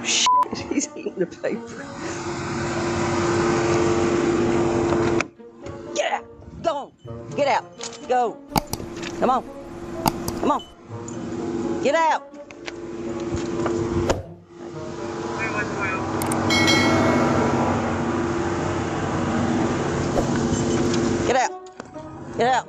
of shit. He's eating the paper. Get out! Go on! Get out! Go! Come on! Come on! Get out! Get out! Get out!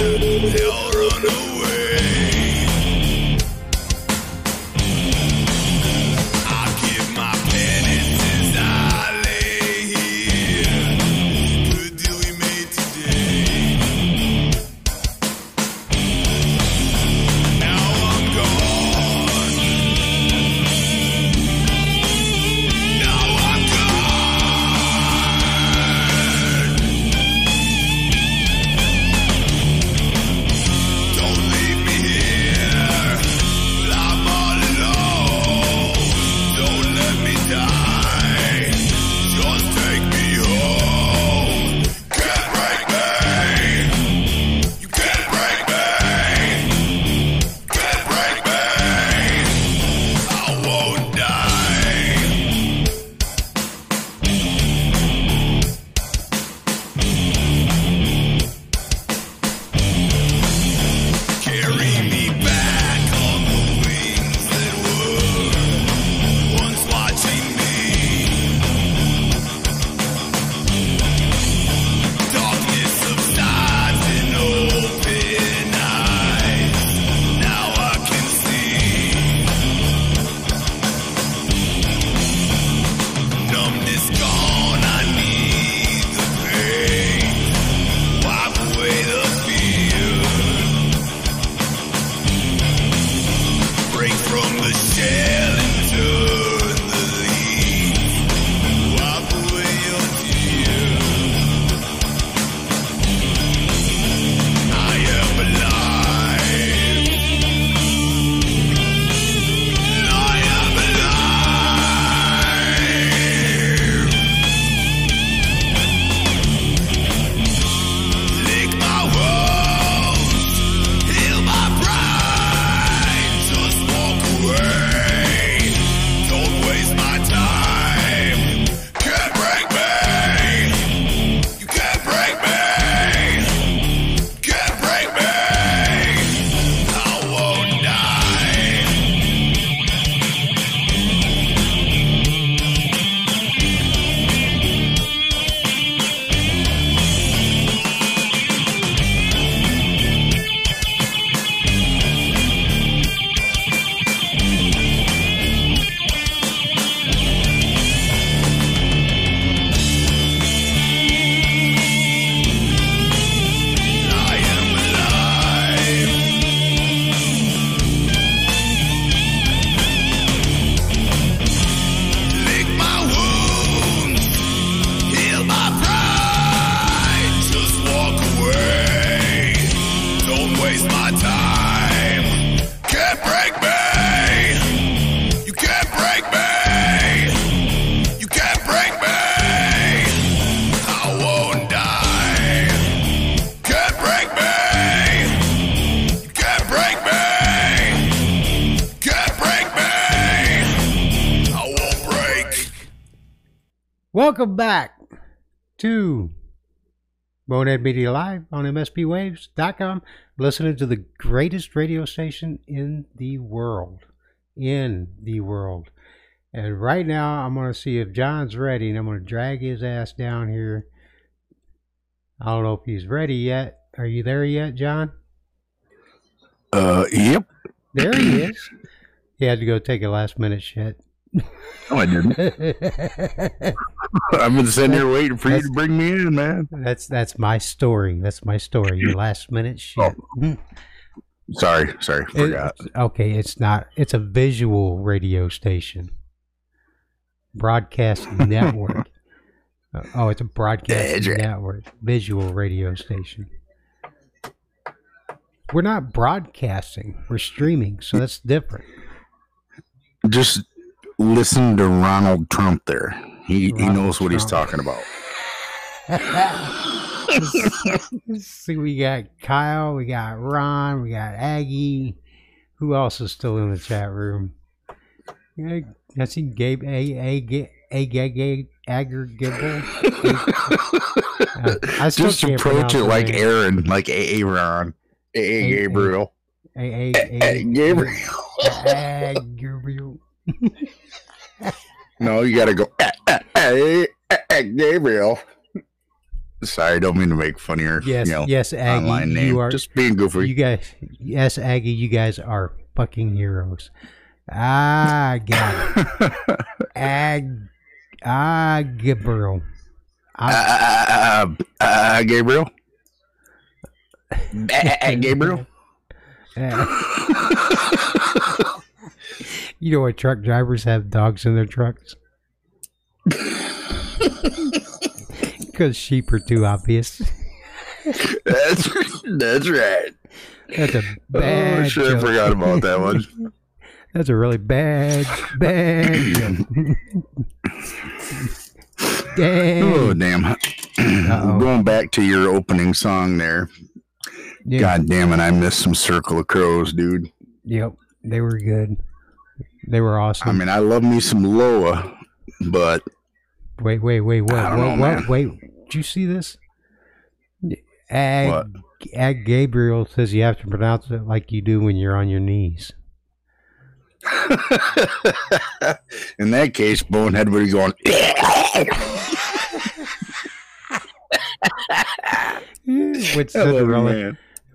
They'll run away. Welcome back to Bonehead Media Live on mspwaves.com, listening to the greatest radio station in the world. And right now, I'm going to see if John's ready, and I'm going to drag his ass down here. I don't know if he's ready yet. Are you there yet, John? Yep. There he is. He had to go take a last-minute shit. No, I didn't. I've been sitting here waiting for you to bring me in, man. That's my story. That's my story. Your last-minute shit. Oh. Sorry, forgot. Okay, it's not. It's a visual radio station. Broadcast network. Oh, it's a broadcast network. Visual radio station. We're not broadcasting. We're streaming, so that's different. Just listen to Ronald Trump there. He knows what Trump. He's talking about. See, we got Kyle, we got Ron, we got Aggie. Who else is still in the chat room? I see Gabe Aggergibble. Just approach it like Aaron, like Aaron. Gabriel. Gabriel. No, you gotta go. Gabriel. Sorry, don't mean to make funnier. Yes, you know, yes, Aggie, online name. You are just being goofy. You guys, yes, Aggie, you guys are fucking heroes. I got it. Gabriel. Gabriel. Gabriel. You know what, truck drivers have dogs in their trucks? Because sheep are too obvious. That's right. That's a bad joke. I forgot about that one. That's a really bad joke. Damn. Oh, damn. Uh-oh. Going back to your opening song there. Yeah. God damn it, I missed some Circle of Crows, dude. Yep, they were good. They were awesome. I mean, I love me some Loa, but... Wait, what? I don't know, man. Wait, did you see this? Ag Gabriel says you have to pronounce it like you do when you're on your knees. In that case, Bonehead would be going...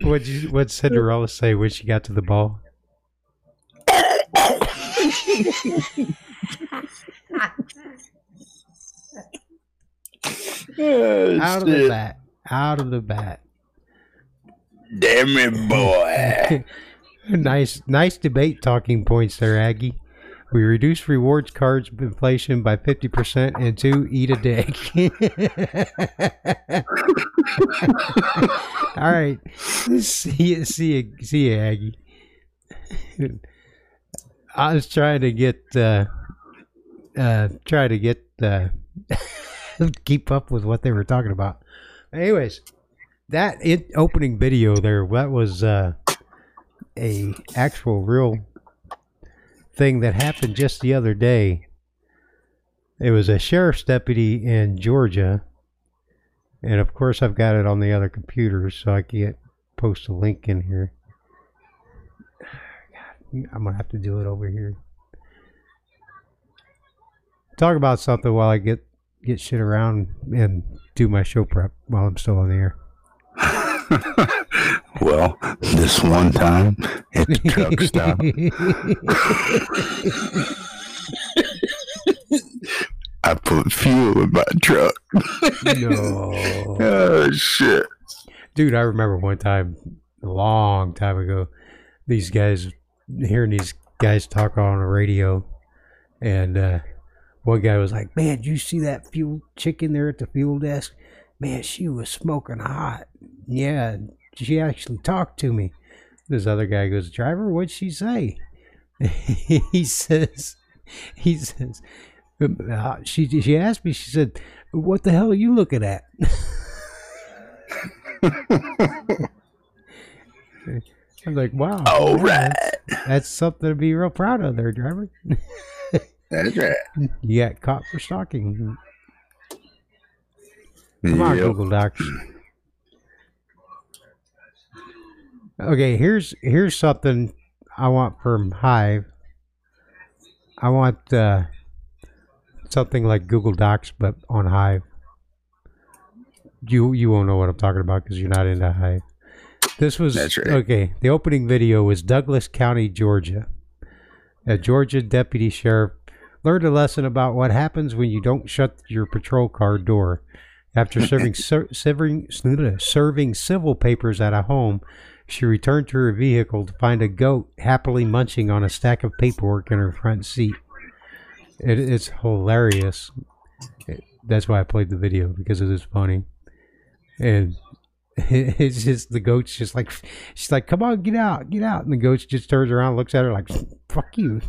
What'd Cinderella say when she got to the ball? Out of the bat. Damn it, boy. Nice debate talking points there, Aggie. We reduce rewards cards inflation by 50% and 2, eat a dick. All right. See ya, Aggie. I was trying to get keep up with what they were talking about. Anyways, that opening video there, that was a actual real thing that happened just the other day. It was a sheriff's deputy in Georgia, and of course I've got it on the other computer, so I can't post a link in here. God, I'm gonna have to do it over here. Talk about something while I get shit around and do my show prep while I'm still on the air. Well, this one time at the truck stop, I put fuel in my truck. No. Oh, shit. Dude, I remember one time, a long time ago, hearing these guys talk on the radio, and one guy was like, man, did you see that fuel chick in there at the fuel desk? Man, she was smoking hot. Yeah, she actually talked to me. This other guy goes, driver, what'd she say? He says, she asked me, she said, what the hell are you looking at? I'm like, wow. All right. That's something to be real proud of there, driver. That's right. You got caught for stalking. Come on, Google Docs. Okay, here's something I want from Hive. I want something like Google Docs, but on Hive. You won't know what I'm talking about because you're not into Hive. This was, that's right. Okay, the opening video was Douglas County, Georgia. A Georgia deputy sheriff learned a lesson about what happens when you don't shut your patrol car door. After serving civil papers at a home, she returned to her vehicle to find a goat happily munching on a stack of paperwork in her front seat. It's hilarious. That's why I played the video, because it is funny. And it's just, the goat's just like, she's like, come on, get out, get out. And the goat just turns around, looks at her like, fuck you.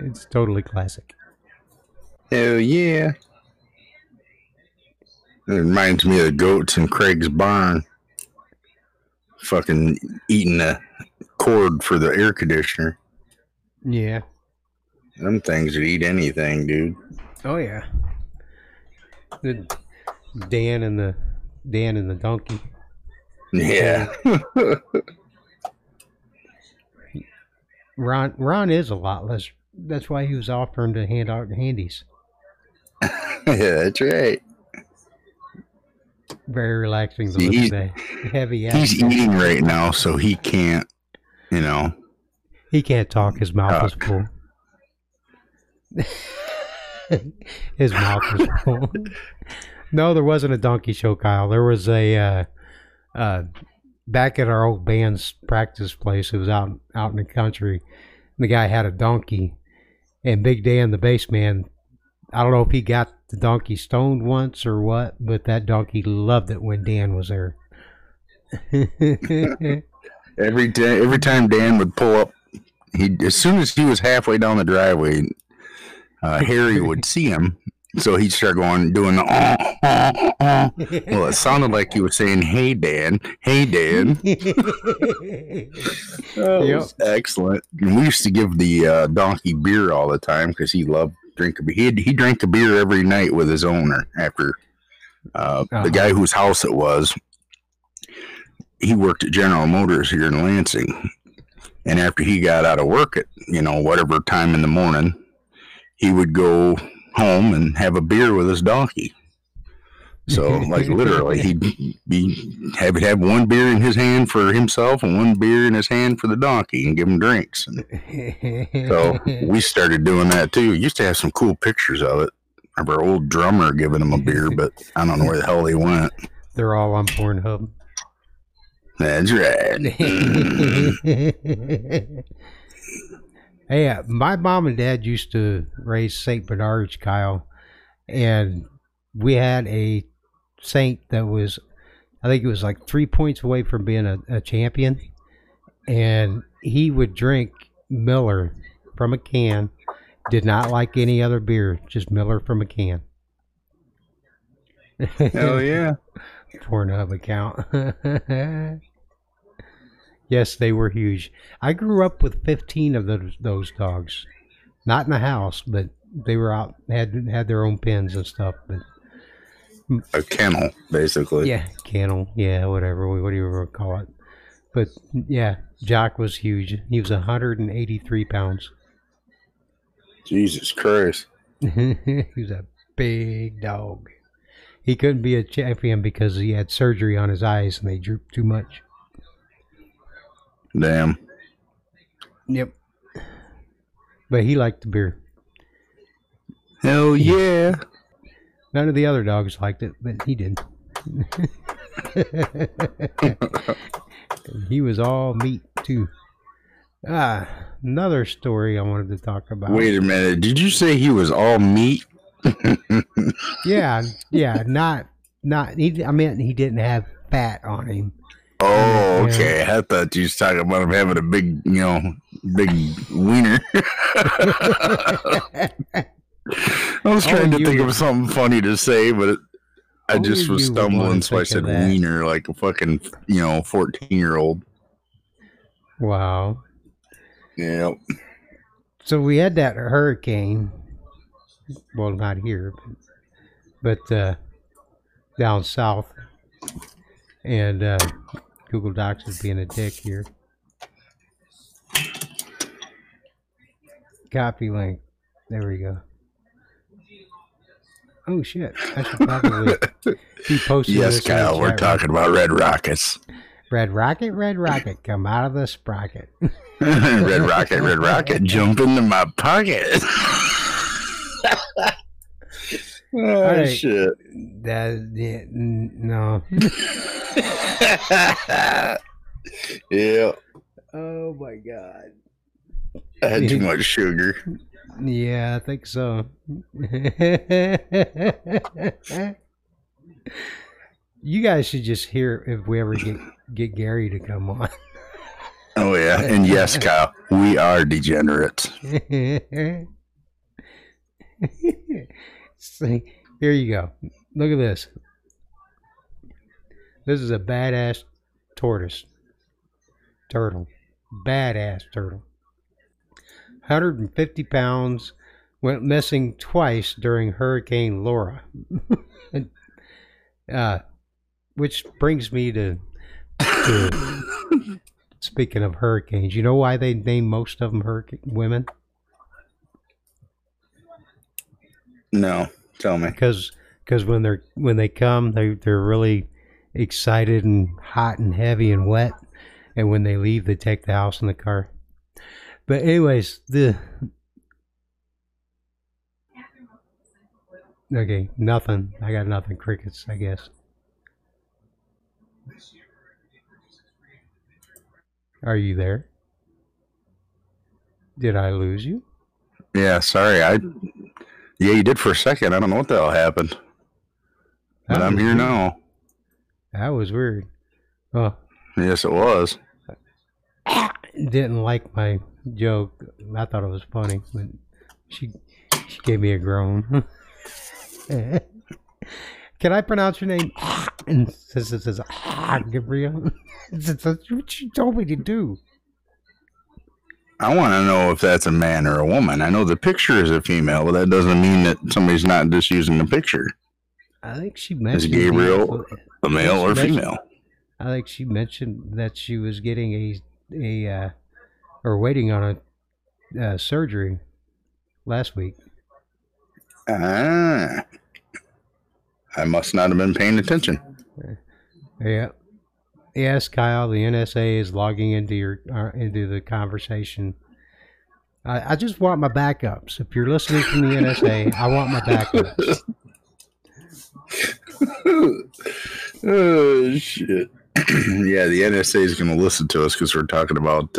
It's totally classic. Hell yeah. It reminds me of goats in Craig's barn. Fucking eating a cord for the air conditioner. Yeah. Them things would eat anything, dude. Oh yeah. The Dan and the donkey. Yeah. Ron is a lot less. That's why he was offering to hand out handies. Yeah, that's right. Very relaxing to look at the heavy ass. He's eating right now, so he can't, you know. He can't talk. His mouth is full. His mouth is full. No, there wasn't a donkey show, Kyle. There was a, back at our old band's practice place. It was out in the country. The guy had a donkey, and Big Dan, the bass man, I don't know if he got the donkey stoned once or what, but that donkey loved it when Dan was there. Every time Dan would pull up, as soon as he was halfway down the driveway, Harry would see him, so he'd start doing the Well, it sounded like he was saying, "Hey Dan, hey Dan." Oh, yep. Excellent. And we used to give the donkey beer all the time because he loved drinking. He drank a beer every night with his owner. After the guy whose house it was, he worked at General Motors here in Lansing, and after he got out of work at whatever time in the morning, he would go home and have a beer with his donkey. So, like, literally, he'd have one beer in his hand for himself and one beer in his hand for the donkey and give him drinks. And so we started doing that, too. We used to have some cool pictures of it, of our old drummer giving him a beer, but I don't know where the hell they went. They're all on Pornhub. That's right. Hey, my mom and dad used to raise St. Bernards, Kyle, and we had a saint that was, I think it was like 3 points away from being a champion, and he would drink Miller from a can, did not like any other beer, just Miller from a can. Hell yeah. Pornhub account. Yes, they were huge. I grew up with 15 of those dogs, not in the house, but they were out, had their own pens and stuff, but a kennel, basically. Yeah, kennel. Yeah, whatever. What do you call it? But yeah, Jock was huge. He was 183 pounds. Jesus Christ. He was a big dog. He couldn't be a champion because he had surgery on his eyes and they drooped too much. Damn. Yep. But he liked the beer. Hell yeah. None of the other dogs liked it, but he did. He was all meat, too. Another story I wanted to talk about. Wait a minute. Did you say he was all meat? Yeah. I meant he didn't have fat on him. Oh, okay. I thought you was talking about him having a big, big wiener. I was trying to think of something funny to say, but I just was stumbling, so I said wiener like a fucking, 14-year-old. Wow. Yeah. So we had that hurricane well, not here, but down south. And Google Docs is being a dick here. Copy link. There we go. Oh shit! I should probably be posting. Yes, this Kyle. We're talking about Red Rockets. Red Rocket, come out of the sprocket. Red Rocket, jump into my pocket. Oh, shit. That, yeah, no. Yeah. Oh, my God. I had too much sugar. Yeah, I think so. You guys should just hear if we ever get Gary to come on. Oh, yeah. And yes, Kyle, we are degenerates. See, here you go. Look at this. This is a badass turtle. Badass turtle. 150 pounds. Went missing twice during Hurricane Laura. Which brings me to speaking of hurricanes. You know why they name most of them hurricane women? No, tell me. Because when they come, they're really excited and hot and heavy and wet, and when they leave, they take the house and the car. But anyways, okay, nothing. I got nothing. Crickets, I guess. Are you there? Did I lose you? Yeah, sorry. Yeah, you did for a second. I don't know what the hell happened. But I'm here now. That was weird. Oh. Yes, it was. Didn't like my joke. I thought it was funny, but she gave me a groan. Can I pronounce your name? And since it says Gabriel, that's what you told me to do. I want to know if that's a man or a woman. I know the picture is a female, but that doesn't mean that somebody's not just using the picture. I think she mentioned... Is Gabriel a male or female? I think she mentioned that she was getting or waiting on a surgery last week. Ah. I must not have been paying attention. Yeah. Yes, Kyle, the NSA is logging into your into the conversation. I just want my backups. If you're listening from the NSA, I want my backups. Oh, shit. Yeah, the NSA is going to listen to us because we're talking about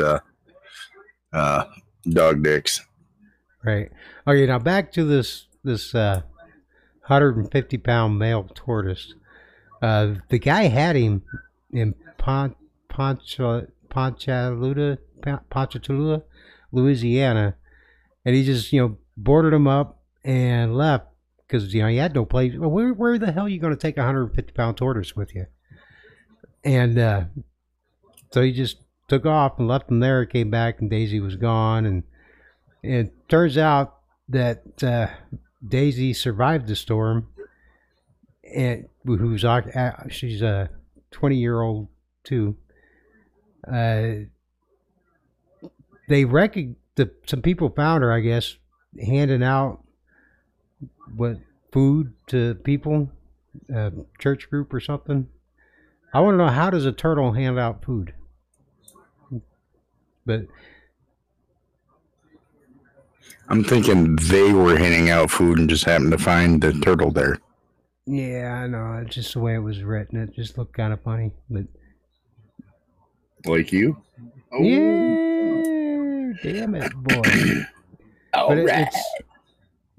dog dicks. Right. Okay, now back to this 150-pound male tortoise. The guy had him in Ponchatoula, Louisiana, and he just, boarded him up and left because, he had no place. Well, where the hell are you going to take a 150-pound tortoise with you? And so he just took off and left him there, came back, and Daisy was gone. And it turns out that... Daisy survived the storm, and she's a 20-year-old too. Some people found her, I guess, handing out food to people, a church group or something. I want to know, how does a turtle hand out food? But I'm thinking they were handing out food and just happened to find the turtle there. Yeah, I know. It's just the way it was written. It just looked kind of funny. But... Like you? Oh. Yeah. Damn it, boy.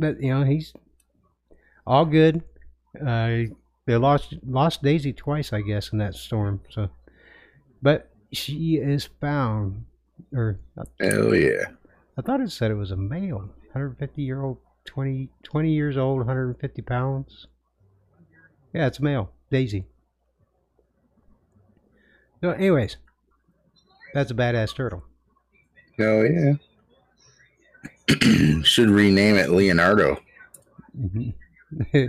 But, he's all good. They lost Daisy twice, I guess, in that storm. So, but she is found. Or hell yeah. I thought it said it was a male, 150-year-old, 20 years old, 150 pounds. Yeah, it's a male, Daisy. So, anyways, that's a badass turtle. Oh, yeah. Should rename it Leonardo. Mm-hmm.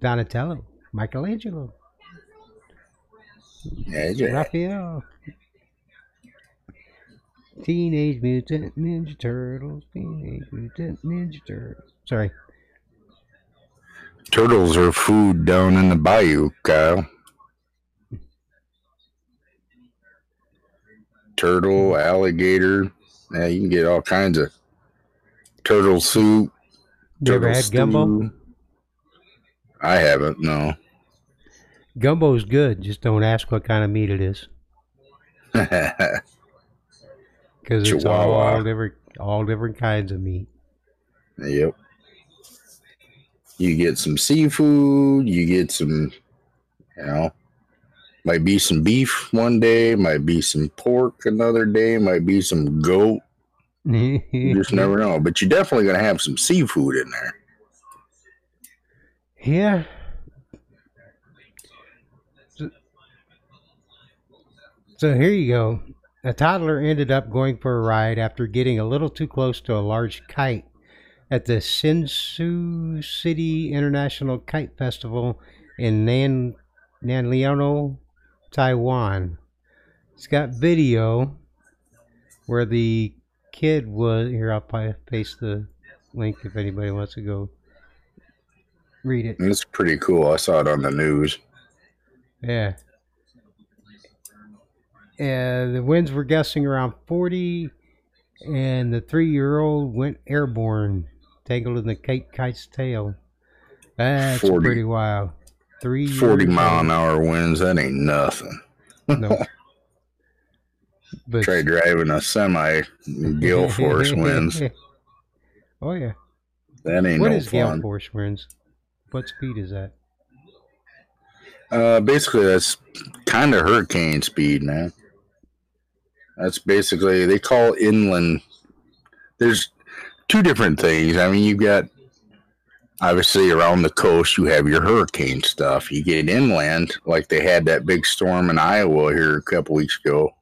Donatello, Michelangelo, Raphael, Teenage Mutant Ninja Turtles, Teenage Mutant Ninja Turtles. Sorry. Turtles are food down in the bayou, Kyle. Turtle, alligator. Yeah, you can get all kinds of turtle soup. You ever had gumbo? I haven't, no. Gumbo's good. Just don't ask what kind of meat it is. Because it's all different kinds of meat. Yep. You get some seafood. You get some, you know, might be some beef one day. Might be some pork another day. Might be some goat. You just never know. But you're definitely going to have some seafood in there. Yeah. So here you go. A toddler ended up going for a ride after getting a little too close to a large kite at the Xinzhu City International Kite Festival in Nan Leono, Taiwan. It's got video where the kid was... Here, I'll probably paste the link if anybody wants to go read it. It's pretty cool. I saw it on the news. Yeah. And the winds were gusting around 40, and the 3-year-old went airborne, tangled in the kite's tail. That's 40, pretty wild. 40-mile-an-hour winds, that ain't nothing. No. But try driving a semi gale force winds. Oh, yeah. That ain't what no fun. What is gale force winds? What speed is that? Basically, that's kind of hurricane speed, man. That's basically, they call inland. There's two different things. I mean, you've got, obviously, around the coast, you have your hurricane stuff. You get inland, like they had that big storm in Iowa here a couple weeks ago.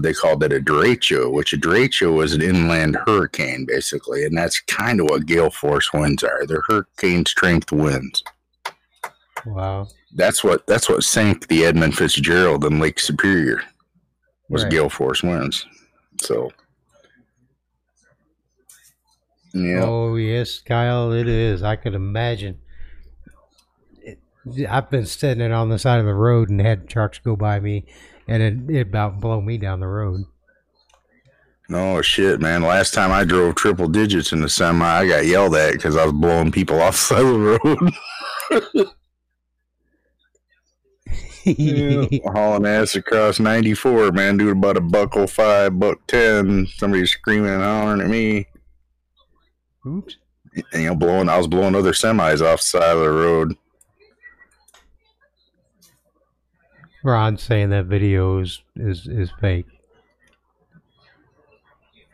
They called it a derecho, which a derecho was an inland hurricane, basically. And that's kind of what gale force winds are. They're hurricane strength winds. Wow. That's what sank the Edmund Fitzgerald in Lake Superior. Was right. Gale force winds. So, yeah. Oh yes, Kyle, it is. I could imagine. I've been sitting on the side of the road and had trucks go by me, and it about blow me down the road. No shit, man. Last time I drove triple digits in the semi, I got yelled at because I was blowing people off the side of the road. Yeah, hauling ass across 94, man, doing about a $105, $110. Somebody screaming and hollering at me. Oops. And, you know, I was blowing other semis off the side of the road. Ron's saying that video is fake.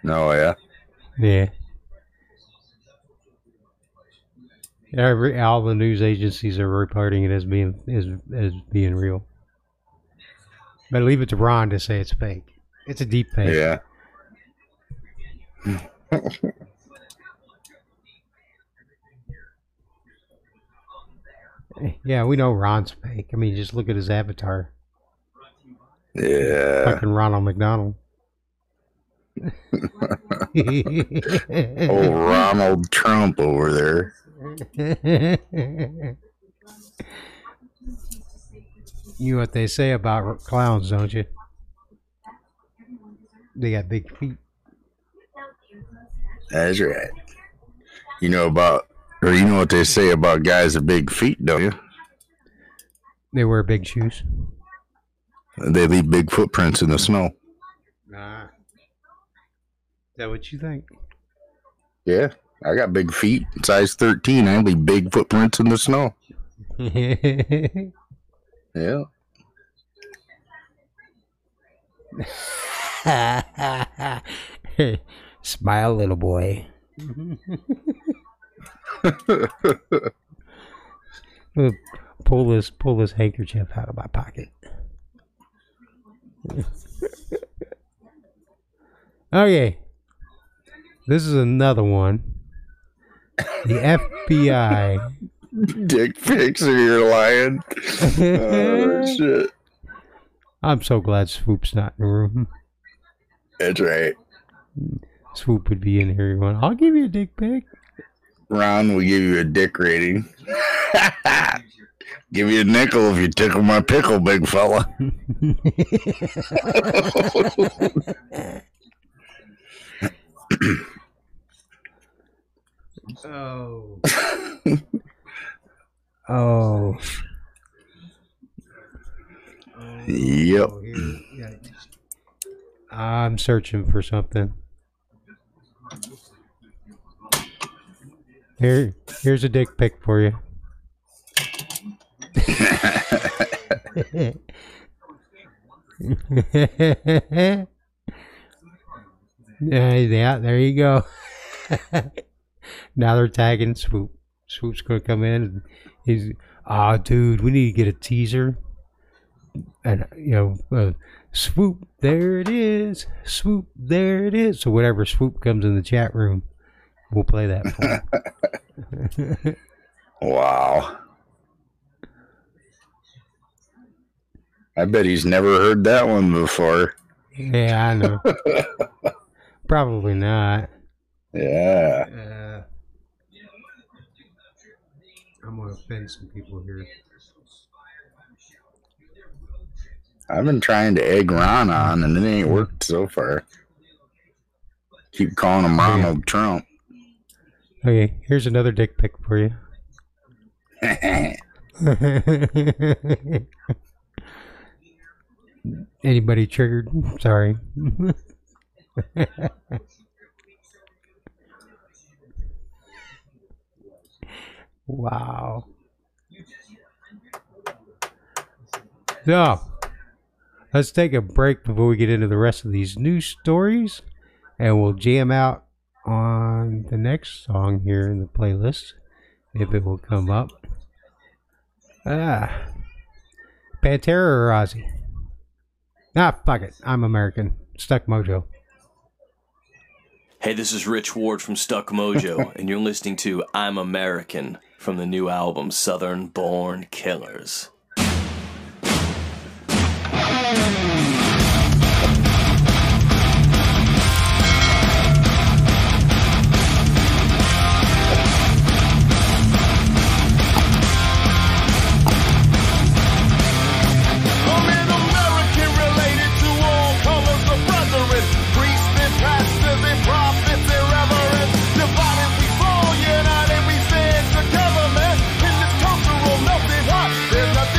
No, yeah. Yeah. All the news agencies are reporting it as being real. But leave it to Ron to say it's fake. It's a deep fake. Yeah. Yeah, we know Ron's fake. I mean, just look at his avatar. Yeah. Fucking Ronald McDonald. Old Ronald Trump over there. You know what they say about clowns, don't you? They got big feet. That's right. You know what they say about guys with big feet, don't you? They wear big shoes. They leave big footprints in the snow. Nah. Is that what you think? Yeah. I got big feet, size 13. I leave big footprints in the snow. Yeah. Smile, little boy. Pull this handkerchief out of my pocket. Okay. This is another one. The FBI. Dick pics if you're lying. Oh, shit. I'm so glad Swoop's not in the room. That's right. Swoop would be in here. Going, I'll give you a dick pic. Ron will give you a dick rating. Give you a nickel if you tickle my pickle, big fella. Oh. Oh. Yep. I'm searching for something. Here's a dick pic for you. Yeah, there you go. Now they're tagging Swoop. Swoop's gonna come in and he's, ah, oh, dude, we need to get a teaser. And you know, Swoop, there it is. Swoop, there it is. So whatever Swoop comes in the chat room, we'll play that for him. Wow. I bet he's never heard that one before. Yeah, I know. Probably not. Yeah. I'm going to offend some people here. I've been trying to egg Ron on, and it ain't worked so far. Keep calling him Ronald Trump. Okay, here's another dick pic for you. Anybody triggered? Sorry. Wow. So, let's take a break before we get into the rest of these news stories, and we'll jam out on the next song here in the playlist, if it will come up. Ah, Pantera or Ozzy? Ah, fuck it. I'm American. Stuck Mojo. Hey, this is Rich Ward from Stuck Mojo, and you're listening to I'm American from the new album Southern Born Killers. There's nothing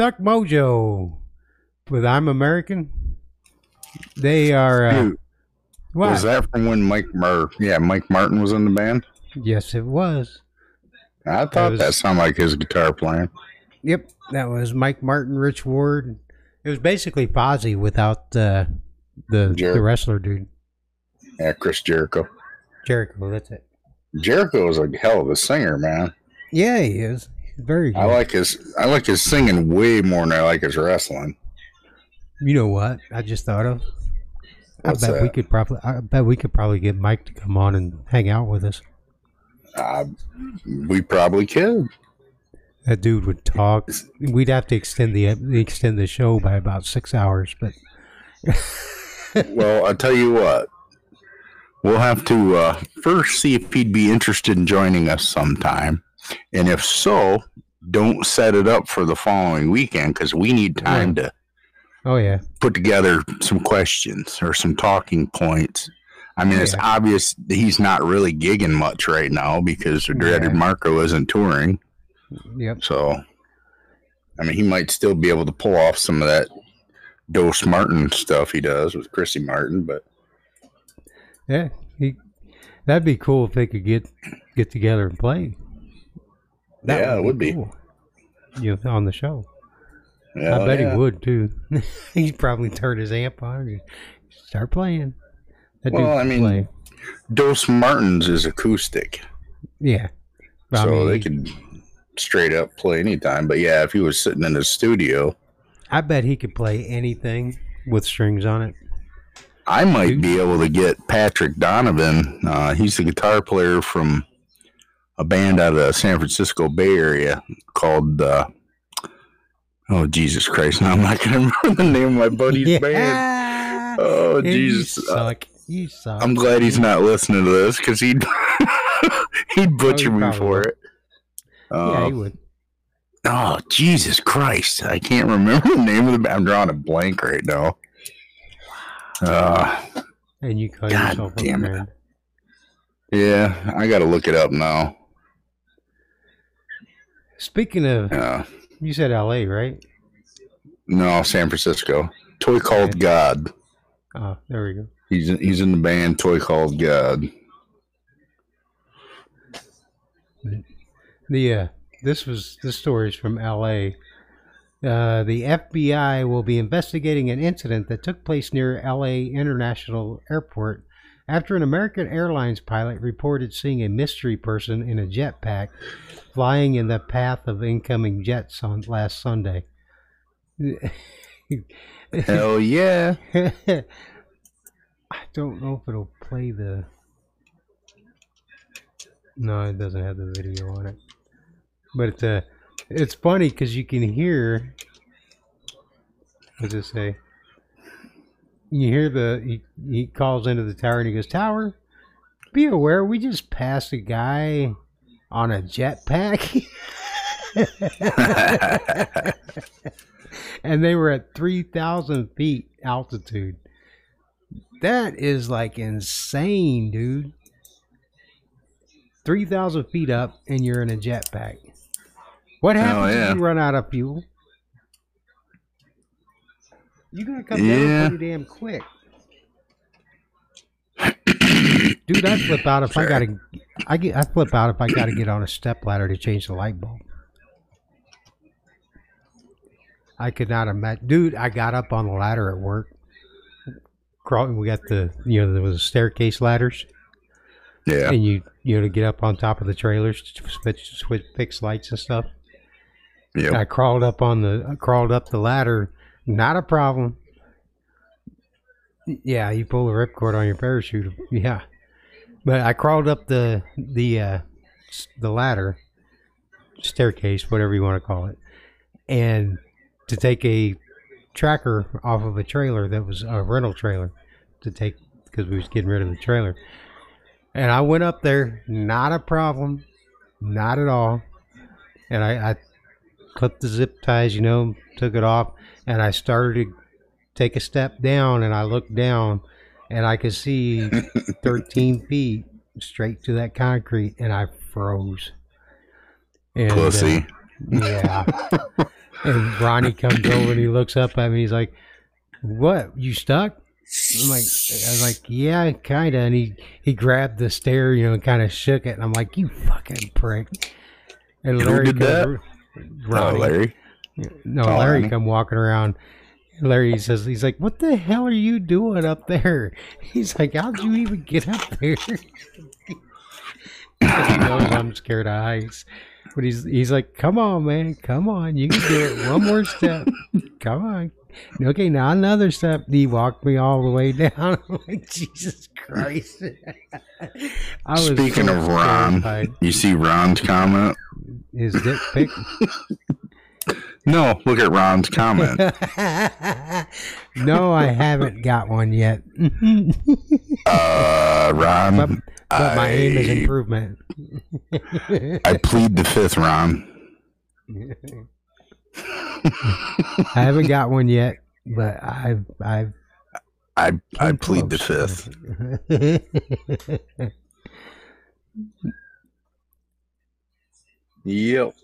Stuck Mojo with I'm American. They are... Dude, what? Was that from when Mike Martin was in the band? Yes, it was. I thought that sounded like his guitar playing. Yep, that was Mike Martin, Rich Ward. It was basically Fozzy without the wrestler dude. Yeah, Chris Jericho. Jericho, that's it. Jericho is a hell of a singer, man. Yeah, he is. He's very good. I like his singing way more than I like his wrestling. You know what? I just thought of. I bet we could probably get Mike to come on and hang out with us. We probably could. That dude would talk. We'd have to extend the show by about 6 hours, but. Well, I'll tell you what. We'll have to first see if he'd be interested in joining us sometime. And if so, don't set it up for the following weekend because we need time to put together some questions or some talking points. I mean, it's obvious that he's not really gigging much right now because the dreaded Marco isn't touring. Yep. So, I mean, he might still be able to pull off some of that Dose Martin stuff he does with Chrissy Martin, but. Yeah, that'd be cool if they could get together and play. That would be cool. You know, on the show. Hell, I bet he would, too. He'd probably turn his amp on and start playing. I mean, Dose Martin's is acoustic. Yeah. So they could straight up play anytime. But, yeah, if he was sitting in the studio. I bet he could play anything with strings on it. I might be able to get Patrick Donovan. He's the guitar player from a band out of the San Francisco Bay Area called, oh, Jesus Christ. Now I'm not going to remember the name of my buddy's band. Oh, Jesus. You suck. I'm glad he's not listening to this because he'd butcher me for it. Yeah, he would. Oh, Jesus Christ. I can't remember the name of the band. I'm drawing a blank right now. And you call yourself a man. Yeah, I gotta look it up now. Speaking of, you said LA, right? No, San Francisco. Toy Called God. Oh, there we go. He's in the band Toy Called God. This story's from LA. The FBI will be investigating an incident that took place near L.A. International Airport after an American Airlines pilot reported seeing a mystery person in a jetpack flying in the path of incoming jets on last Sunday. Hell yeah. I don't know if it'll play the... No, it doesn't have the video on it. But it's a... It's funny because you can hear. What does it say? You hear he calls into the tower and he goes, "Tower, be aware, we just passed a guy on a jetpack." And they were at 3,000 feet altitude. That is like insane, dude. 3,000 feet up and you're in a jetpack. What happens if you run out of fuel? You're going to come down pretty damn quick. Dude, I flip out if I got to get on a stepladder to change the light bulb. I could not imagine. Dude, I got up on the ladder at work. We got there was staircase ladders. Yeah. And you to get up on top of the trailers to fix lights and stuff. Yeah, I crawled up the ladder. Not a problem. Yeah, you pull the ripcord on your parachute. Yeah, but I crawled up the ladder, staircase, whatever you want to call it, and to take a tracker off of a trailer that was a rental trailer to take because we was getting rid of the trailer. And I went up there, not a problem, not at all. And I clipped the zip ties, took it off, and I started to take a step down, and I looked down, and I could see 13 feet straight to that concrete, and I froze. And, pussy. Yeah. And Ronnie comes over and he looks up at me. He's like, "What? You stuck?" I was like, "Yeah, kinda." And he grabbed the stair, you know, and kind of shook it. And I'm like, "You fucking prick!" And Larry, who did that? Ronnie. Oh, Larry. No, oh, Larry come walking around. Larry says, he's like, "What the hell are you doing up there?" He's like, "How'd you even get up there?" He knows I'm scared of heights. But he's like, "Come on, man, come on, you can do it. One more step. Come on. Okay, now another step." He walked me all the way down. I'm like, Jesus Christ. I was Speaking of Ron, terrified. You see Ron's comment? His dick pic? No, look at Ron's comment. No, I haven't got one yet. Ron. But my aim is improvement. I plead the fifth, Ron. I haven't got one yet, but I plead the fifth. Yep.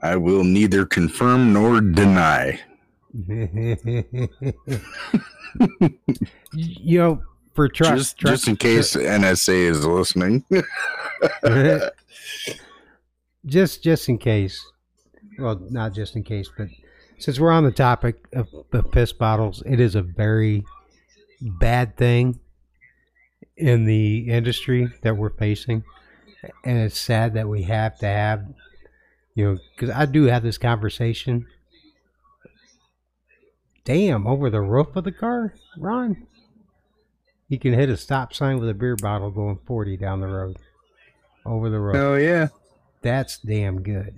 I will neither confirm nor deny. You know, for trust, just in case NSA is listening. just in case. Well, not just in case, but since we're on the topic of piss bottles, it is a very bad thing in the industry that we're facing, and it's sad that we have to have. You know, because I do have this conversation. Damn, over the roof of the car, Ron. He can hit a stop sign with a beer bottle going 40 down the road. Over the road. Oh, yeah. That's damn good.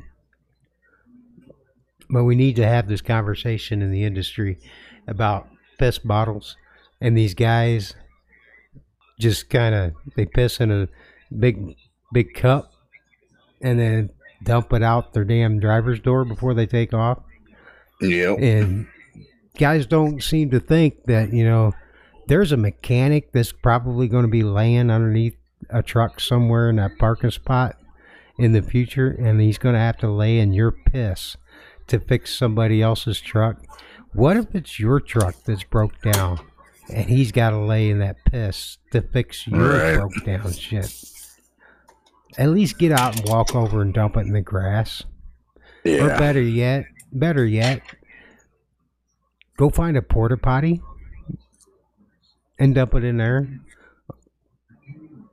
But we need to have this conversation in the industry about piss bottles. And these guys just kind of, they piss in a big cup. And then dump it out their damn driver's door before they take off. Yep. And guys don't seem to think that, you know, there's a mechanic that's probably going to be laying underneath a truck somewhere in that parking spot in the future, and he's going to have to lay in your piss to fix somebody else's truck. What if it's your truck that's broke down and he's got to lay in that piss to fix your broke down shit? At least get out and walk over and dump it in the grass. Yeah. Or better yet, go find a porta potty and dump it in there.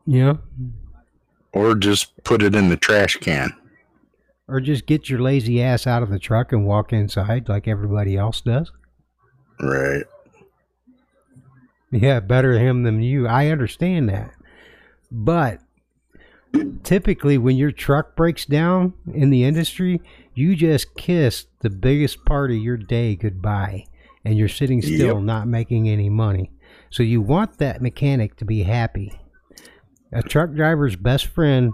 You know? Or just put it in the trash can. Or just get your lazy ass out of the truck and walk inside like everybody else does. Right. Yeah, better him than you. I understand that. But typically, when your truck breaks down in the industry, you just kiss the biggest part of your day goodbye, and you're sitting still, not making any money. So you want that mechanic to be happy. A truck driver's best friend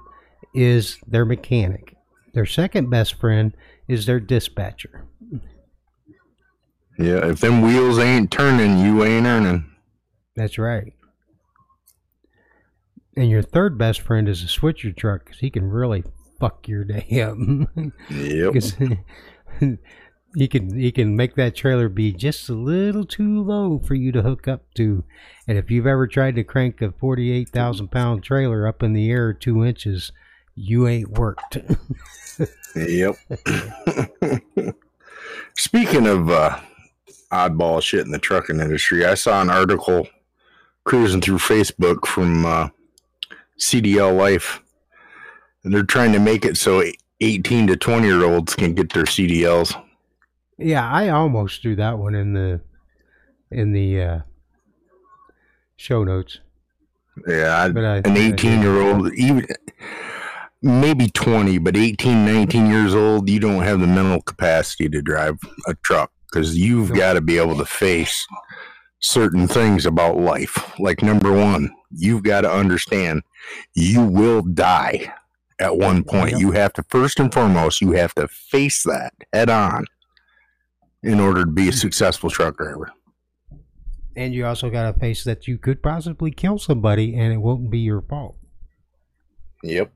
is their mechanic. Their second best friend is their dispatcher. Yeah, if them wheels ain't turning, you ain't earning. That's right. And your third best friend is a switcher truck, because he can really fuck your day up. Yep. he can make that trailer be just a little too low for you to hook up to. And if you've ever tried to crank a 48,000-pound trailer up in the air 2 inches, you ain't worked. Yep. Speaking of oddball shit in the trucking industry, I saw an article cruising through Facebook from CDL Life, and they're trying to make it so 18 to 20-year-olds can get their CDLs. Yeah, I almost threw that one in the show notes. Yeah, an 18-year-old, even maybe 20, but 18, 19 years old, you don't have the mental capacity to drive a truck, because you've got to be able to face certain things about life. Like, number 1, you've got to understand you will die at one point. Yep. You have to, first and foremost, you have to face that head on in order to be a successful truck driver. And you also got to face that you could possibly kill somebody and it won't be your fault. Yep.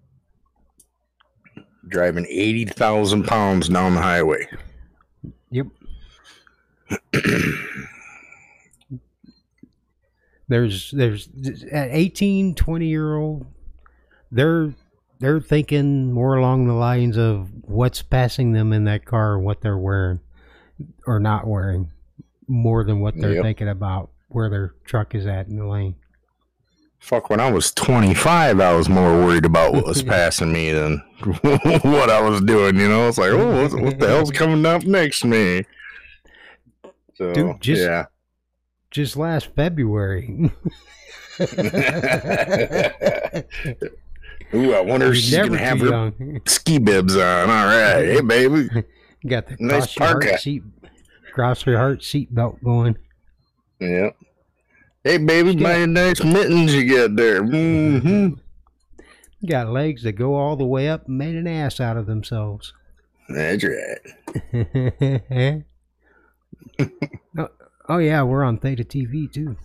driving 80,000 pounds down the highway. Yep. There's an 18, 20-year-old, they're thinking more along the lines of what's passing them in that car, what they're wearing or not wearing, more than what they're thinking about where their truck is at in the lane. Fuck, when I was 25, I was more worried about what was passing me than what I was doing, you know? It's like, oh, what the hell's coming up next to me? So, dude, just last February. Ooh, I wonder if she's going to have her ski bibs on. All right. Hey, baby. You got the nice cross your heart seat belt going. Yep. Hey, baby, my nice mittens you got there. Mm-hmm. You got legs that go all the way up and made an ass out of themselves. That's right. Oh, yeah, we're on Theta TV, too.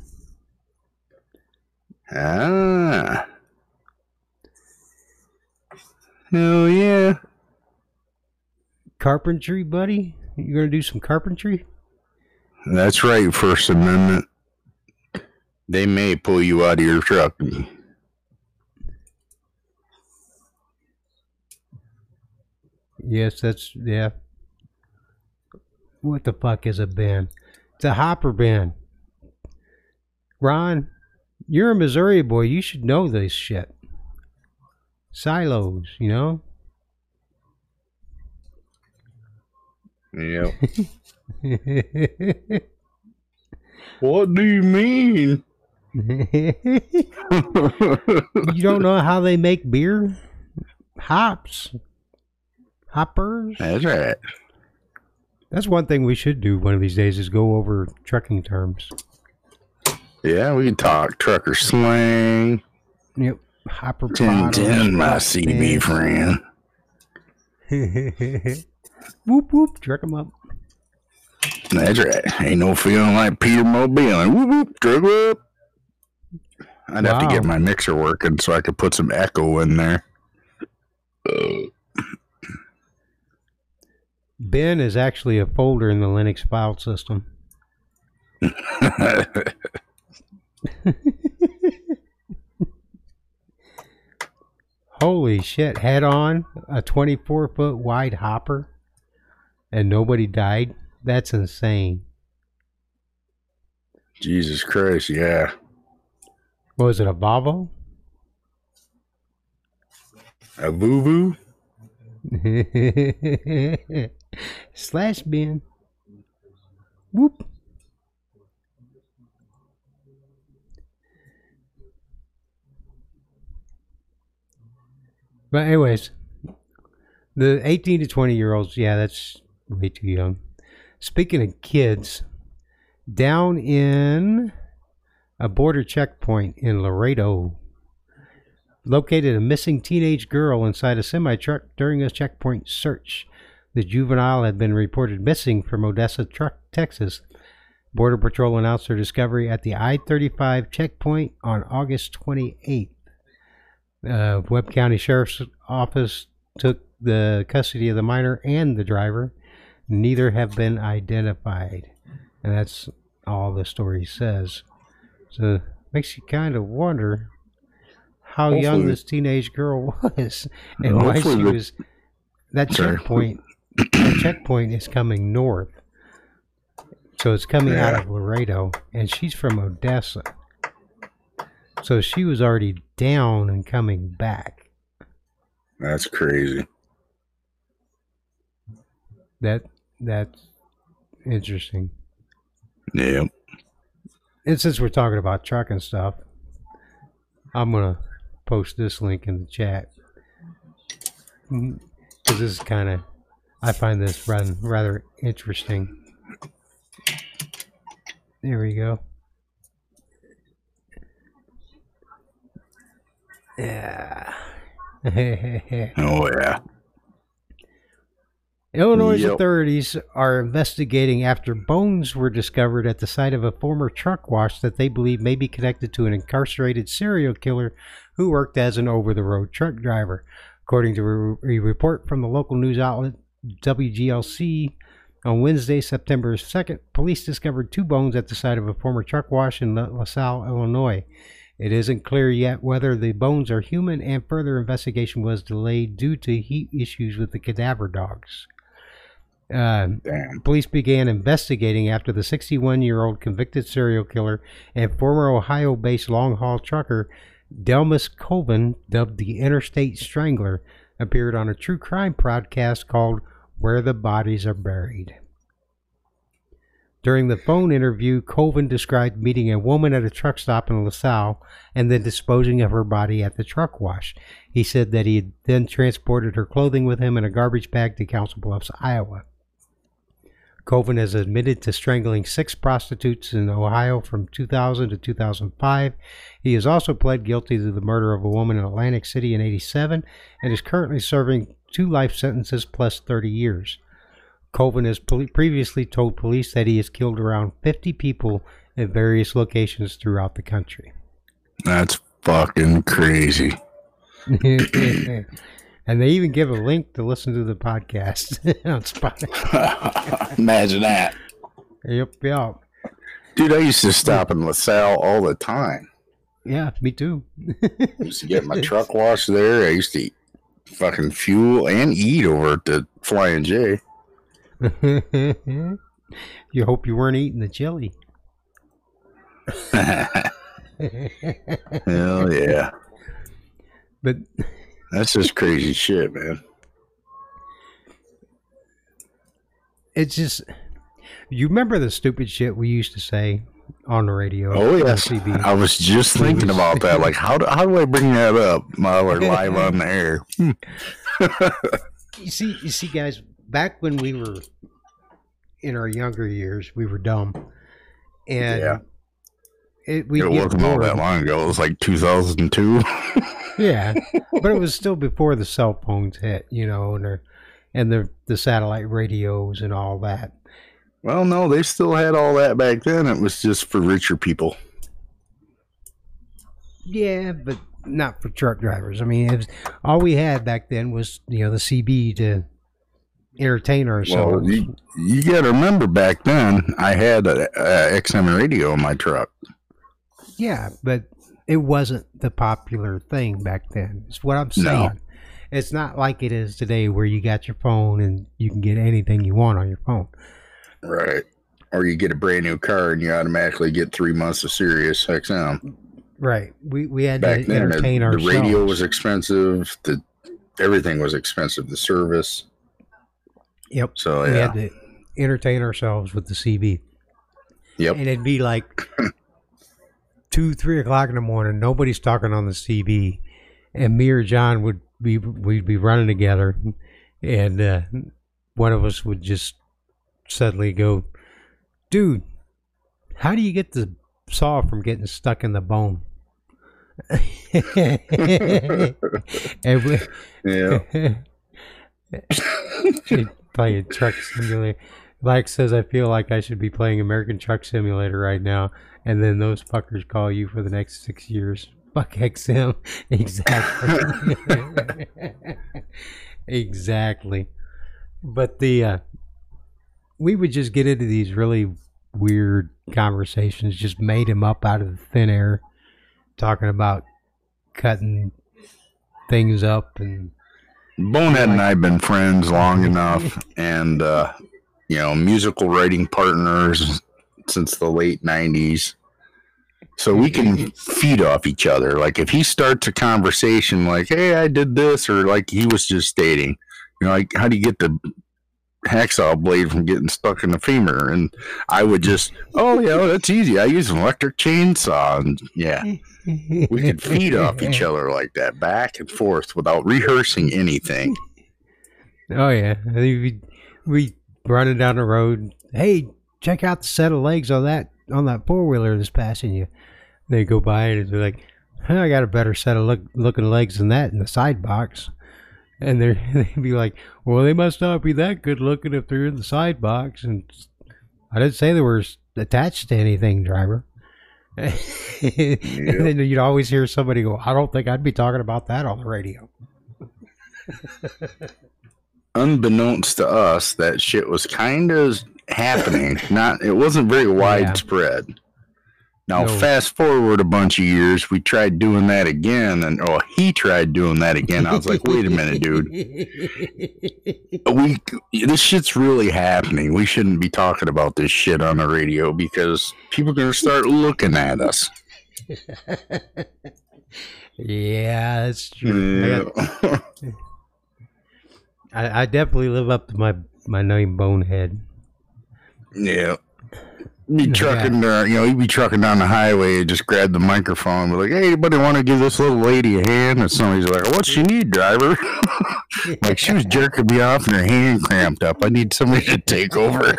Ah. Oh, yeah. Carpentry, buddy? You going to do some carpentry? That's right, First Amendment. They may pull you out of your truck. Yes, that's, yeah. What the fuck is a ban? It's a hopper ban. Ron, you're a Missouri boy. You should know this shit. Silos, you know? Yep. What do you mean? You don't know how they make beer? Hops. Hoppers. That's right. That's one thing we should do one of these days is go over trucking terms. Yeah, we can talk trucker slang. Yep. Hopper bottle. 10, my CB friend. Whoop, whoop. Truck 'em up. That's right. Ain't no feeling like Peter Mobile. Whoop, whoop. Truck 'em up. I'd have to get my mixer working so I could put some echo in there. Bin is actually a folder in the Linux file system. Holy shit, head on a 24-foot wide hopper and nobody died? That's insane. Jesus Christ, yeah. Was it a Volvo? A Vuvu? Slash bin. Whoop. But anyways, the 18 to 20-year-olds, yeah, that's way too young. Speaking of kids, down in a border checkpoint in Laredo, located a missing teenage girl inside a semi-truck during a checkpoint search. The juvenile had been reported missing from Odessa, Texas. Border Patrol announced her discovery at the I-35 checkpoint on August 28th. Webb County Sheriff's Office took the custody of the minor and the driver. Neither have been identified. And that's all the story says. So it makes you kind of wonder how young this teenage girl was and why she was... That checkpoint is coming north. So it's coming out of Laredo, and she's from Odessa. So she was already down and coming back. That's crazy. That's interesting. Yeah. And since we're talking about trucking stuff, I'm going to post this link in the chat. Because this is kind of... I find this rather interesting. There we go. Yeah. Oh, yeah. Illinois authorities are investigating after bones were discovered at the site of a former truck wash that they believe may be connected to an incarcerated serial killer who worked as an over-the-road truck driver. According to a report from the local news outlet WGLC, on Wednesday, September 2nd, police discovered two bones at the site of a former truck wash in LaSalle, Illinois. It isn't clear yet whether the bones are human, and further investigation was delayed due to heat issues with the cadaver dogs. Police began investigating after the 61-year-old convicted serial killer and former Ohio-based long-haul trucker Delmas Colvin, dubbed the Interstate Strangler, appeared on a true crime podcast called Where the Bodies Are Buried. During the phone interview, Colvin described meeting a woman at a truck stop in LaSalle and then disposing of her body at the truck wash. He said that he had then transported her clothing with him in a garbage bag to Council Bluffs, Iowa. Colvin has admitted to strangling 6 prostitutes in Ohio from 2000 to 2005. He has also pled guilty to the murder of a woman in Atlantic City in 87 and is currently serving 2 life sentences plus 30 years. Colvin has previously told police that he has killed around 50 people at various locations throughout the country. That's fucking crazy. And they even give a link to listen to the podcast on Spotify. Imagine that. Yep, yep. Dude, I used to stop in LaSalle all the time. Yeah, me too. I used to get my truck washed there. I used to eat fucking fuel and eat over at the Flying J. You hope you weren't eating the chili. Hell yeah. But that's just crazy shit, man. It's just, you remember the stupid shit we used to say on the radio? Oh, yes. TV. I was just thinking about that. Like, how do I bring that up while we're live on the air? You see, guys, back when we were in our younger years, we were dumb. And yeah. It wasn't all that long ago. It was like 2002. Yeah, but it was still before the cell phones hit, you know, and the satellite radios and all that. Well, no, they still had all that back then. It was just for richer people. Yeah, but not for truck drivers. I mean, all we had back then was, you know, the CB to entertain ourselves. Well, you got to remember back then, I had an XM radio in my truck. Yeah, but it wasn't the popular thing back then. It's what I'm saying. No. It's not like it is today where you got your phone and you can get anything you want on your phone. Right. Or you get a brand new car and you automatically get 3 months of Sirius XM. Right. We had back to entertain ourselves. The radio was expensive. Everything was expensive. The service. Yep. So, yeah. We had to entertain ourselves with the CB. Yep. And it'd be like 2-3 o'clock in the morning, nobody's talking on the CB, and me or John we'd be running together, and one of us would just suddenly go, "Dude, how do you get the saw from getting stuck in the bone?" And yeah, play a truck simulator. Mike says, "I feel like I should be playing American Truck Simulator right now." And then those fuckers call you for the next 6 years. Fuck XM. Exactly. Exactly. But we would just get into these really weird conversations, just made them up out of the thin air, talking about cutting things up. And Bonehead and I have been friends long enough, and you know, musical writing partners since the late 90s, so we can feed off each other. Like, if he starts a conversation like, "Hey, I did this," or like he was just stating, you know, like, "How do you get the hacksaw blade from getting stuck in the femur?" And I would just, "Oh, yeah, that's easy. I use an electric chainsaw." And yeah, we could feed off each other like that, back and forth, without rehearsing anything. Oh yeah, we running down the road, "Hey, check out the set of legs on that 4-wheeler that's passing you." They go by and they're like, "Oh, I got a better set of looking legs than that in the side box." And they'd be like, "Well, they must not be that good looking if they're in the side box." And I didn't say they were attached to anything, driver. Yep. And then you'd always hear somebody go, "I don't think I'd be talking about that on the radio." Unbeknownst to us, that shit was kind of happening. It wasn't very widespread. Yeah. Now, fast forward a bunch of years, we tried doing that again, and he tried doing that again. I was like, wait a minute, dude. This shit's really happening. We shouldn't be talking about this shit on the radio because people are going to start looking at us. Yeah, that's true. Yeah. I definitely live up to my name, Bonehead. Yeah. Be trucking, he'd be trucking down the highway and just grab the microphone and be like, hey, anybody want to give this little lady a hand? And somebody's like, what she need, driver? Like, she was jerking me off and her hand cramped up. I need somebody to take over.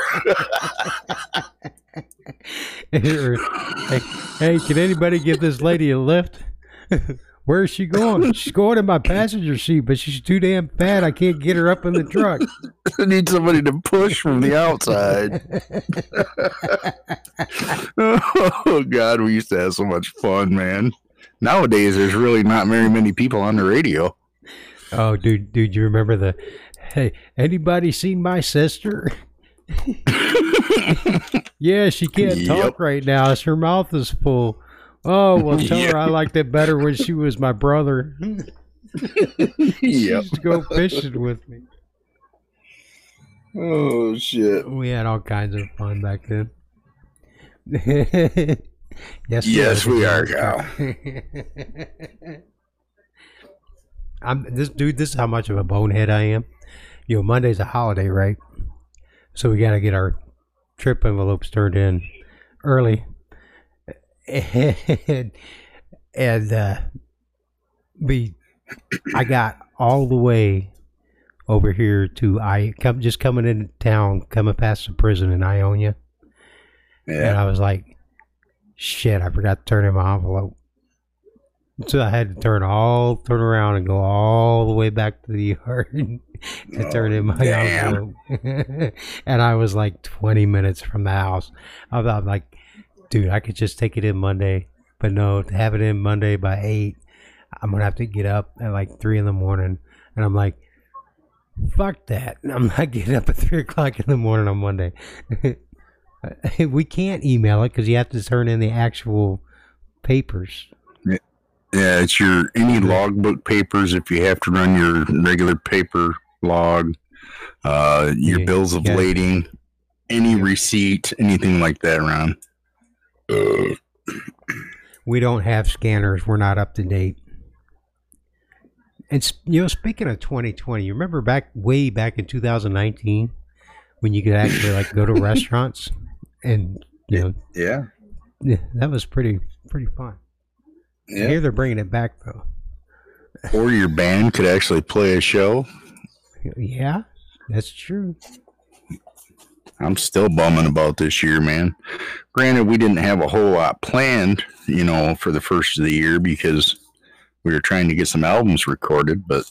Hey, can anybody give this lady a lift? Where is she going? She's going in my passenger seat, but she's too damn fat. I can't get her up in the truck. I need somebody to push from the outside. Oh, God, we used to have so much fun, man. Nowadays, there's really not very many people on the radio. Oh, dude, you remember hey, anybody seen my sister? Yeah, she can't talk right now. Her mouth is full. Oh, well, tell her I liked it better when she was my brother. She used to go fishing with me. Oh, shit. We had all kinds of fun back then. Yes, we are, Kyle. This is how much of a bonehead I am. You know, Monday's a holiday, right? So we got to get our trip envelopes turned in early. I got all the way over here to coming into town, coming past the prison in Ionia, and I was like, "Shit, I forgot to turn in my envelope." So I had to turn around and go all the way back to the yard to turn in my envelope, and I was like 20 minutes from the house. I'm like, dude, I could just take it in Monday, but no, to have it in Monday by 8, I'm going to have to get up at like 3 in the morning, and I'm like, fuck that. I'm not getting up at 3 o'clock in the morning on Monday. We can't email it because you have to turn in the actual papers. Yeah, it's your any logbook papers if you have to run your regular paper log, your bills of lading, any receipt, anything like that around. We don't have scanners. We're not up to date. And speaking of 2020, you remember way back in 2019 when you could actually like go to restaurants and that was pretty fun. Yeah. I hear they're bringing it back though. Or your band could actually play a show. Yeah, that's true. I'm still bumming about this year, man. Granted, we didn't have a whole lot planned, for the first of the year because we were trying to get some albums recorded, but,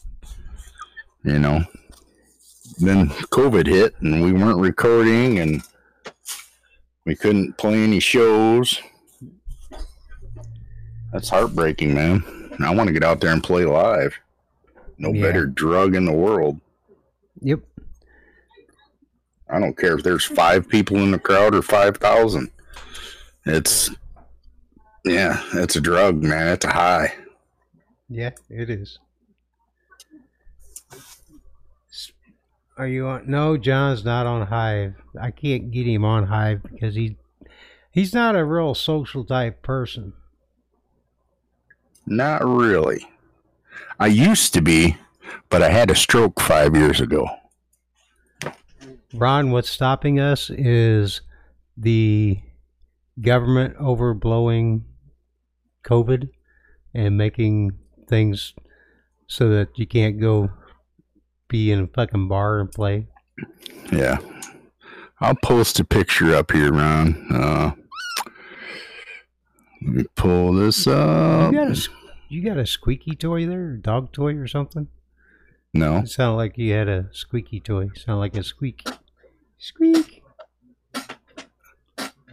then COVID hit and we weren't recording and we couldn't play any shows. That's heartbreaking, man. I want to get out there and play live. No better drug in the world. Yep. I don't care if there's 5 people in the crowd or 5,000. It's a drug, man. It's a high. Yeah, it is. Are you on? No, John's not on Hive. I can't get him on Hive because he's not a real social type person. Not really. I used to be, but I had a stroke 5 years ago. Ron, what's stopping us is the government overblowing COVID and making things so that you can't go be in a fucking bar and play. Yeah. I'll post a picture up here, Ron. Let me pull this up. You got a squeaky toy there? A dog toy or something? No. It sounded like you had a squeaky toy. It sounded like a squeak. Squeak.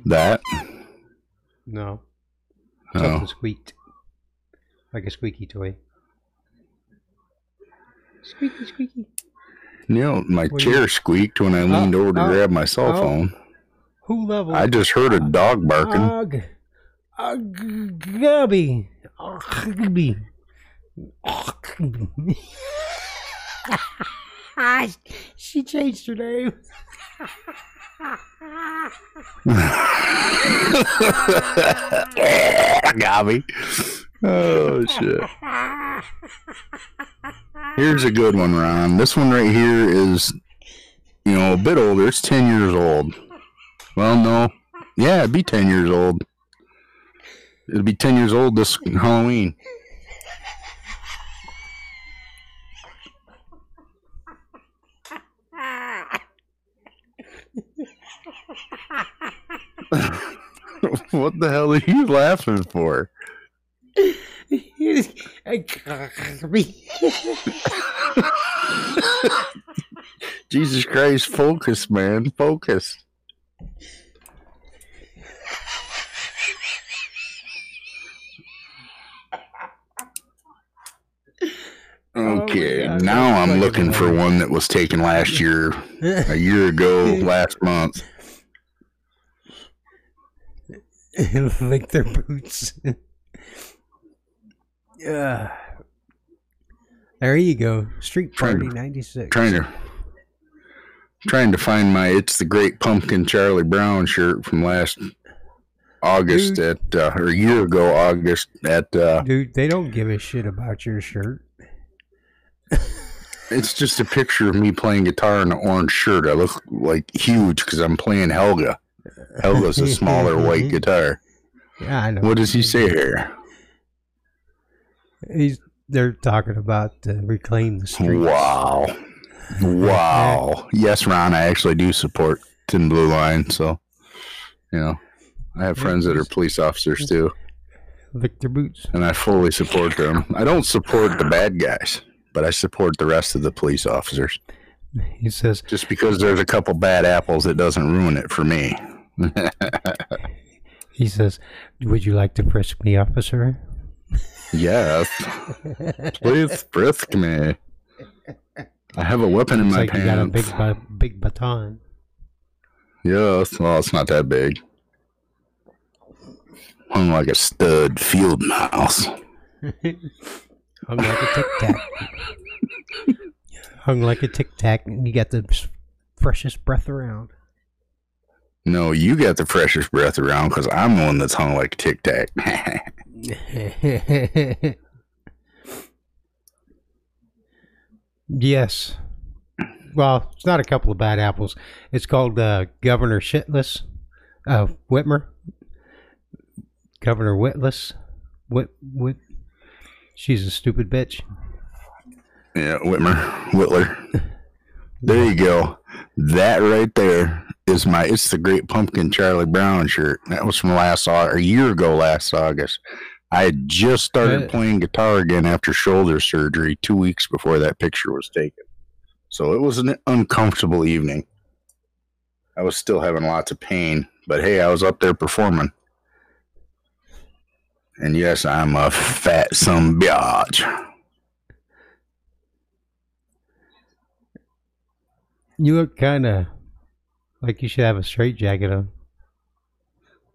That? No. Something squeaked. Like a squeaky toy. Squeaky, squeaky. You know, my chair squeaked when I leaned over to grab my cell phone. Who leveled? I just heard a dog barking. Gubby. Gubby. She changed her name. Gobby. Oh, shit. Here's a good one, Ron. This one right here is, you know, a bit older. It's 10 years old. Well, no. Yeah, it'd be 10 years old. It'd be 10 years old this Halloween. What the hell are you laughing for? Jesus Christ, focus, man. Focus. Okay, oh, now I'm looking for one that was taken last year, a year ago, last month. Lick their boots. Yeah. There you go. Street Party 96. Trying to find my It's the Great Pumpkin Charlie Brown shirt from last August or a year ago August at Dude, they don't give a shit about your shirt. It's just a picture of me playing guitar in an orange shirt. I look like huge because I'm playing Helga. Helga's a smaller white guitar. Yeah, I know. What does he say here? They're talking about reclaim the streets. Wow. Wow. Yes, Ron, I actually do support Thin Blue Line. So, you know, I have friends that are police officers too. Lick their boots. And I fully support them. I don't support the bad guys, but I support the rest of the police officers. He says, just because there's a couple bad apples, it doesn't ruin it for me. He says, would you like to frisk me, officer? Yes. Please frisk me. I have a weapon in my pants. You got a big baton. Yes. Well, it's not that big. Hung like a stud field mouse. Hung like a tic-tac. Hung like a tic-tac, and you got the freshest breath around. No, you got the freshest breath around because I'm the one that's hung like a tic-tac. Yes. Well, it's not a couple of bad apples. It's called Governor Shitless. Whitmer. Governor Whitless. Whit. She's a stupid bitch. Yeah, Whitler. There you go. That right there is my It's the Great Pumpkin Charlie Brown shirt. That was from a year ago last August. I had just started playing guitar again after shoulder surgery 2 weeks before that picture was taken. So it was an uncomfortable evening. I was still having lots of pain, but hey, I was up there performing. And yes, I'm a fat some biatch. You look kind of like you should have a straitjacket on.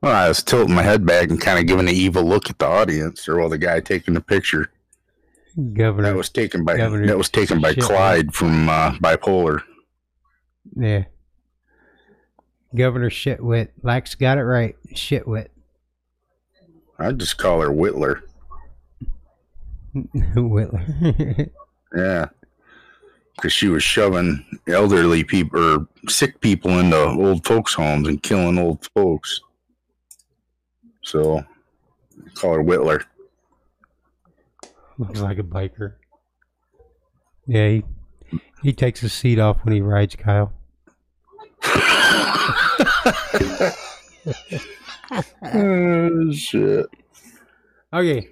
Well, I was tilting my head back and kind of giving an evil look at the audience, or the guy taking the picture. Governor. That was taken by Clyde from Bipolar. Yeah. Governor Shitwit. Lax got it right. Shitwit. I'd just call her Whitler. Whitler. Yeah. Because she was shoving elderly people or sick people into old folks' homes and killing old folks. So, call her Whitler. Looks like a biker. Yeah, he takes his seat off when he rides, Kyle. Oh, shit. Okay,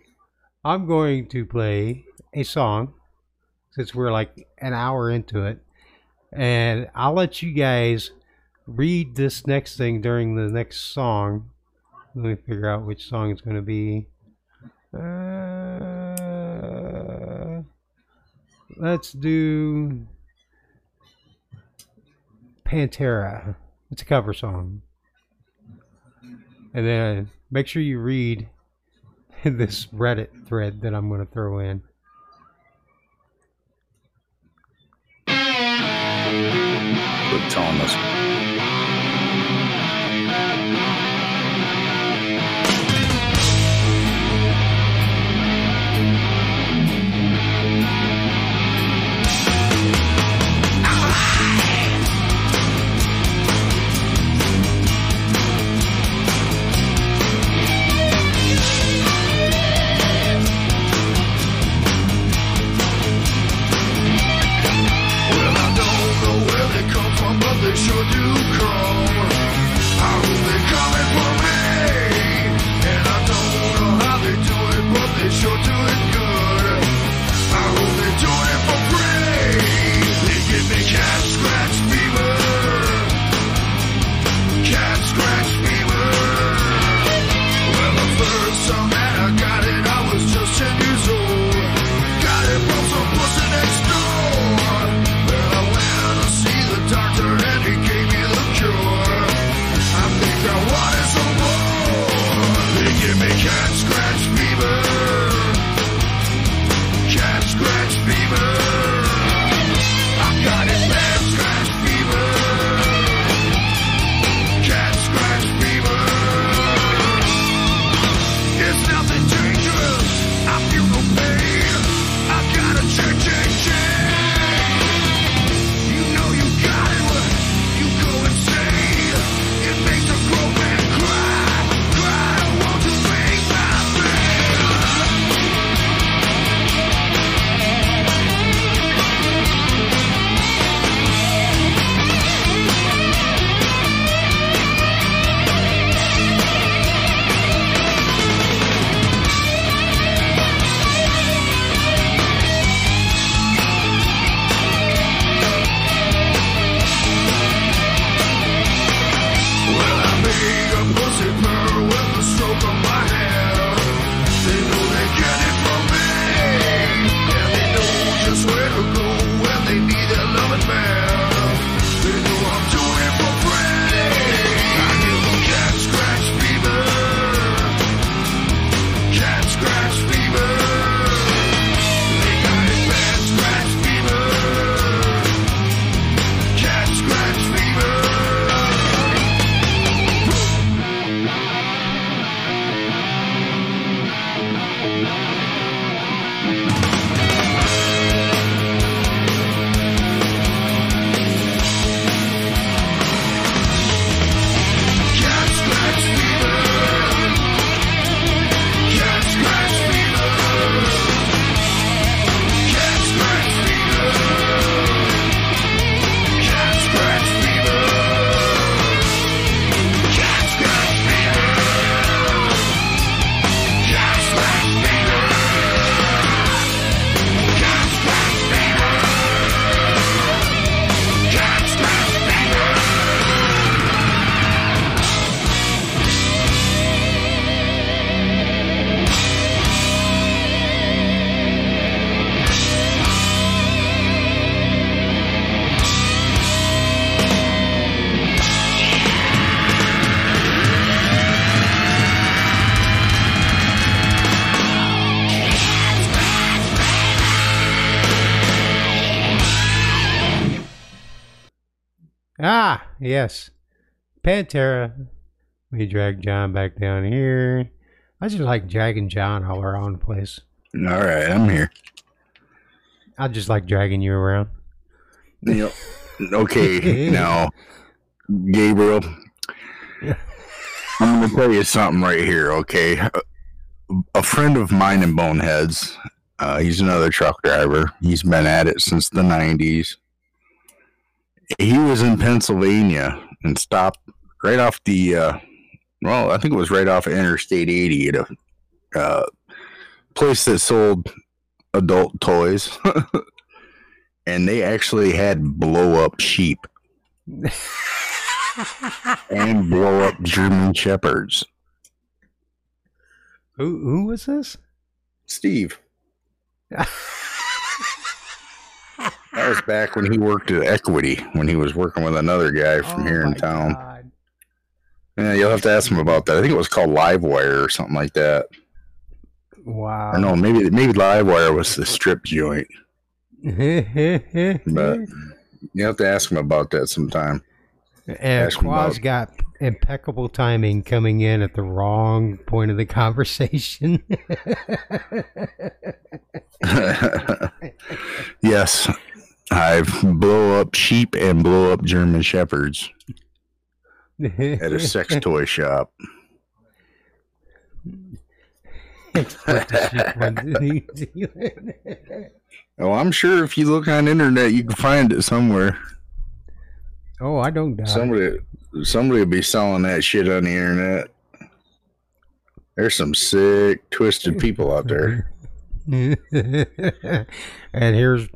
I'm going to play a song. Since we're like an hour into it. And I'll let you guys read this next thing during the next song. Let me figure out which song it's going to be. Let's do Pantera. It's a cover song. And then make sure you read this Reddit thread that I'm going to throw in. With Thomas. Sure do come. I hope they're coming for me, and I don't know how they do it, but they sure do it good. I hope they do it for free. They give me cat scratch fever, cat scratch fever. Well, the first time that I got it, I was just 10 years old. Got it from some pussy next door. Well, I went out to see the doctor. Yes, Pantera. We drag John back down here. I just like dragging John all around the place. All right, I'm here. I just like dragging you around. Yep. Okay, now, Gabriel, I'm going to tell you something right here, okay? A friend of mine in Boneheads, he's another truck driver. He's been at it since the 90s. He was in Pennsylvania and stopped right off the, well, I think it was right off of Interstate 80 at a place that sold adult toys. And they actually had blow-up sheep. And blow-up German Shepherds. Who was this? Steve. That was back when he worked at Equity, when he was working with another guy from here in town. God. Yeah, you'll have to ask him about that. I think it was called Livewire or something like that. Wow. I know, maybe Livewire was the strip joint. But you have to ask him about that sometime. And Quaz got impeccable timing coming in at the wrong point of the conversation. Yes, I blow up sheep and blow up German shepherds at a sex toy shop. Oh, I'm sure if you look on the internet, you can find it somewhere. Oh, I don't doubt. Somebody will be selling that shit on the internet. There's some sick, twisted people out there. And here's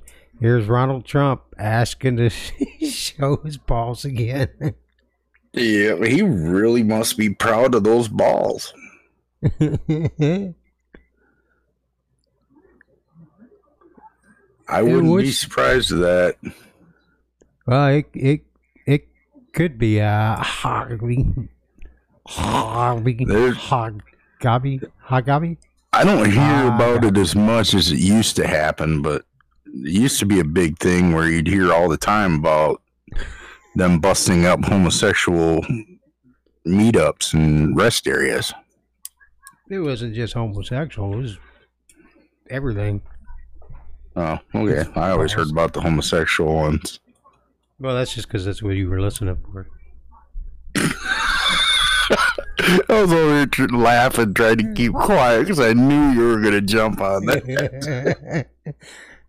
Ronald Trump asking to show his balls again. Yeah, he really must be proud of those balls. I wouldn't be surprised at that. Well, it could be a hobby. I don't hear about it as much as it used to happen, but it used to be a big thing where you'd hear all the time about them busting up homosexual meetups and rest areas. It wasn't just homosexual, it was everything. Oh, okay. I always heard about the homosexual ones. Well, that's just because that's what you were listening for. I was over here laughing, trying to keep quiet because I knew you were going to jump on that.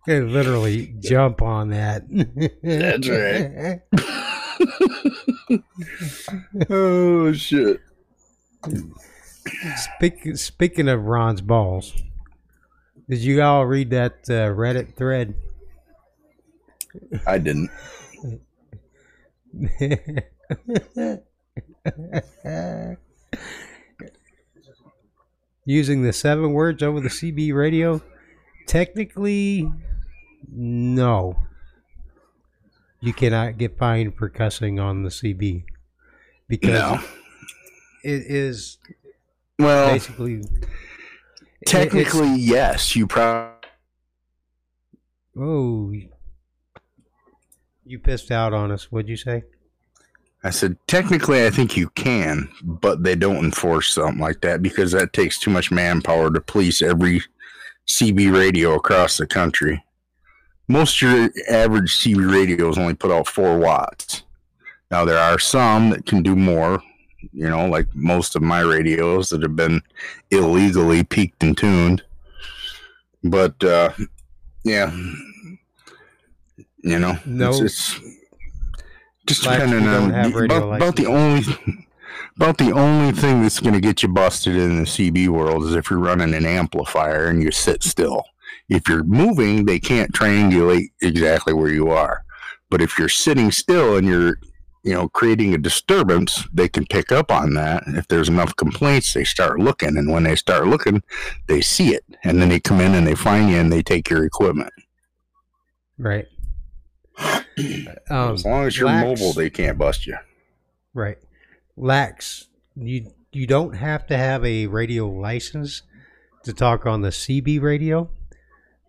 I literally jump on that. That's right. Oh, shit. Speaking of Ron's balls, did you all read that Reddit thread? I didn't. Using the 7 words over the CB radio? Technically, no. You cannot get fined for cussing on the CB. Because it is basically... Technically, yes. You probably... Oh, you pissed out on us. What'd you say? I said, technically, I think you can, but they don't enforce something like that because that takes too much manpower to police every CB radio across the country. Most of your average CB radios only put out 4 watts. Now, there are some that can do more, you know, like most of my radios that have been illegally peaked and tuned. But, yeah... You know, no, it's just depending on about the only thing that's going to get you busted in the CB world is if you're running an amplifier and you sit still. If you're moving, they can't triangulate exactly where you are. But if you're sitting still and you're, you know, creating a disturbance, they can pick up on that. If there's enough complaints, they start looking, and when they start looking, they see it, and then they come in and they find you and they take your equipment. Right. As long as you're mobile, they can't bust you. Right. Lax, you don't have to have a radio license to talk on the CB radio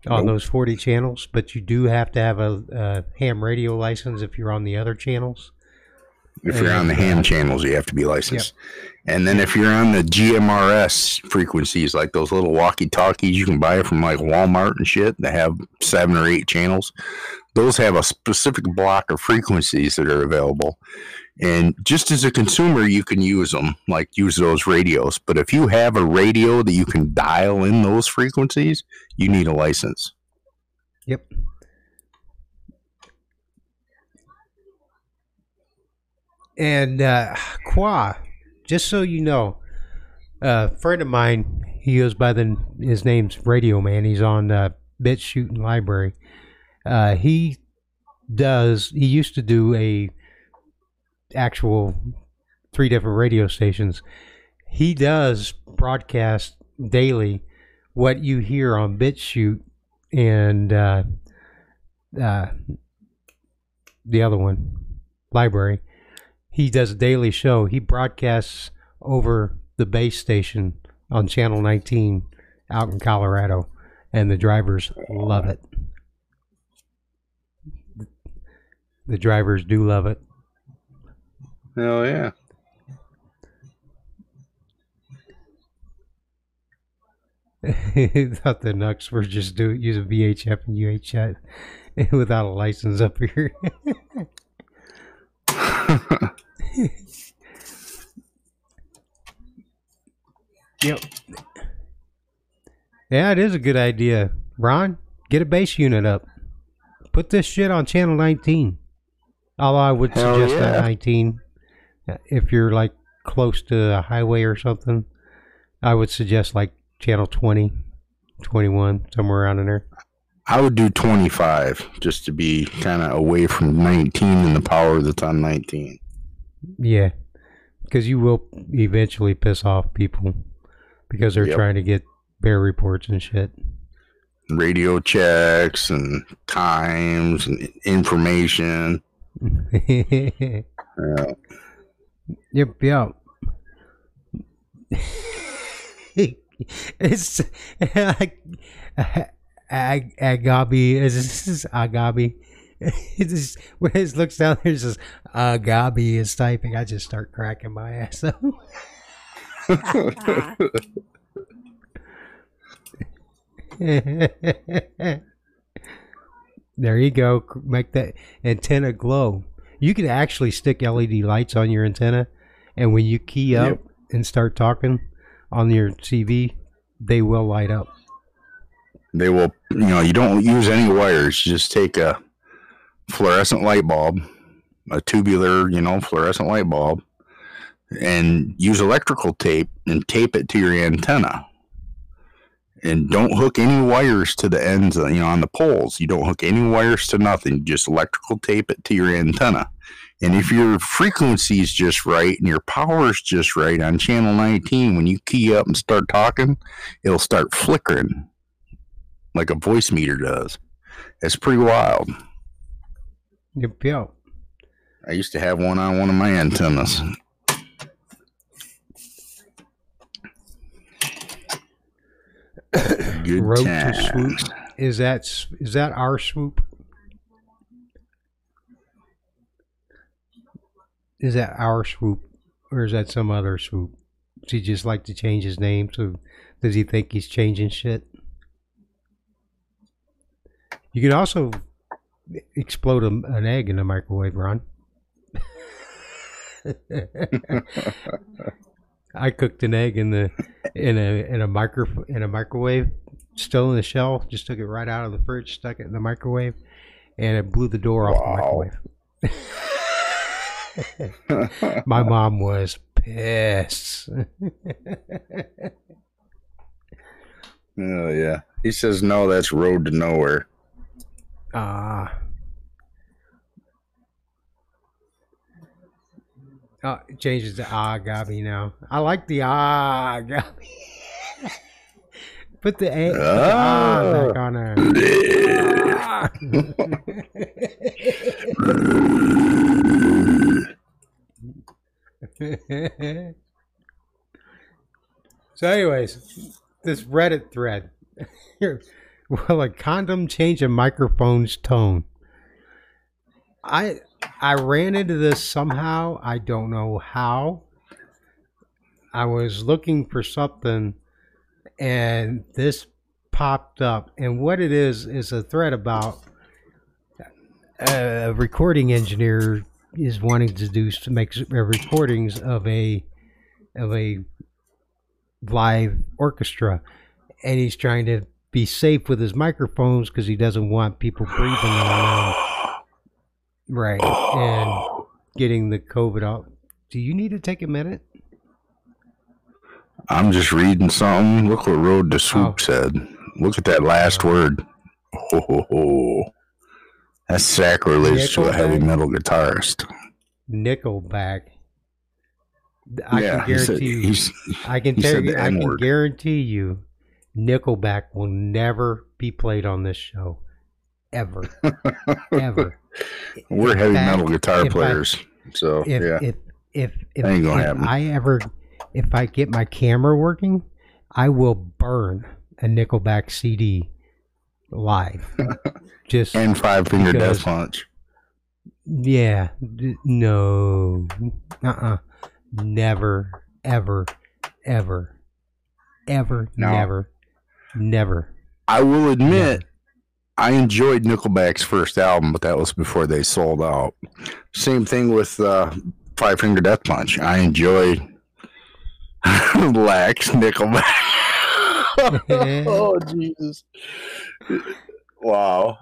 on those 40 channels, but you do have to have a ham radio license if you're on the other channels. If you're on the ham channels, you have to be licensed. Yep. And then if you're on the GMRS frequencies, like those little walkie-talkies you can buy from like Walmart and shit, they have 7 or 8 channels. Those have a specific block of frequencies that are available. And just as a consumer, you can use them, like use those radios. But if you have a radio that you can dial in those frequencies, you need a license. Yep. And Qua, just so you know, a friend of mine, he goes by his name's Radio Man. He's on Bitch Shooting Library. He used to do actual 3 different radio stations. He does broadcast daily what you hear on BitChute and the other one, Library. He does a daily show. He broadcasts over the base station on Channel 19 out in Colorado, and the drivers love it. The drivers do love it. Hell yeah. He thought the Nucks were just using VHF and UHF without a license up here. Yep. Yeah, it is a good idea. Ron, get a bass unit up. Put this shit on Channel 19. Although I would suggest that 19. If you're like close to a highway or something, I would suggest like Channel 20, 21, somewhere around in there. I would do 25 just to be kind of away from 19 and the power that's on 19. Yeah, because you will eventually piss off people because they're trying to get bear reports and shit. Radio checks and times and information. Yep. It's Agabi. When it looks down there, it says Agabi is typing. I just start cracking my ass up. There you go. Make that antenna glow. You can actually stick LED lights on your antenna, and when you key up and start talking on your TV, they will light up. They will, you know, you don't use any wires. You just take a fluorescent light bulb, a tubular, you know, fluorescent light bulb, and use electrical tape and tape it to your antenna. And don't hook any wires to the ends, you know, on the poles. You don't hook any wires to nothing. Just electrical tape it to your antenna. And if your frequency is just right and your power is just right on Channel 19, when you key up and start talking, it'll start flickering like a voice meter does. It's pretty wild. Yep. I used to have one on one of my antennas. Good Road time. To Swoop. Is that our swoop? Is that our swoop, or is that some other swoop? Does he just like to change his name? So does he think he's changing shit? You could also explode an egg in a microwave, Ron. I cooked an egg in a microwave, still in the shell. Just took it right out of the fridge, stuck it in the microwave, and it blew the door off the microwave. My mom was pissed. Oh yeah, he says no. That's Road to Nowhere. Oh, it changes to Agabi now. I like the Agabi. Put the A back on there. So anyways, this Reddit thread. Will a condom change a microphone's tone? I ran into this somehow. I don't know how. I was looking for something, and this popped up. And what it is a thread about a recording engineer is wanting to make recordings of a live orchestra, and he's trying to be safe with his microphones because he doesn't want people breathing on them. Right, and getting the COVID out. Do you need to take a minute? I'm just reading something. Look what Road to Swoop said. Look at that last word. That's sacrilege to a heavy metal guitarist. Nickelback. I can guarantee you Nickelback will never be played on this show. ever, ever. We're heavy metal guitar players, so yeah. If I get my camera working, I will burn a Nickelback CD live. Just and Five Finger Death Punch. Yeah, no, never, ever, ever, ever, no. never. I will admit, never. I enjoyed Nickelback's first album, but that was before they sold out. Same thing with Five Finger Death Punch. I enjoyed Lax Nickelback. Oh, Jesus. Wow.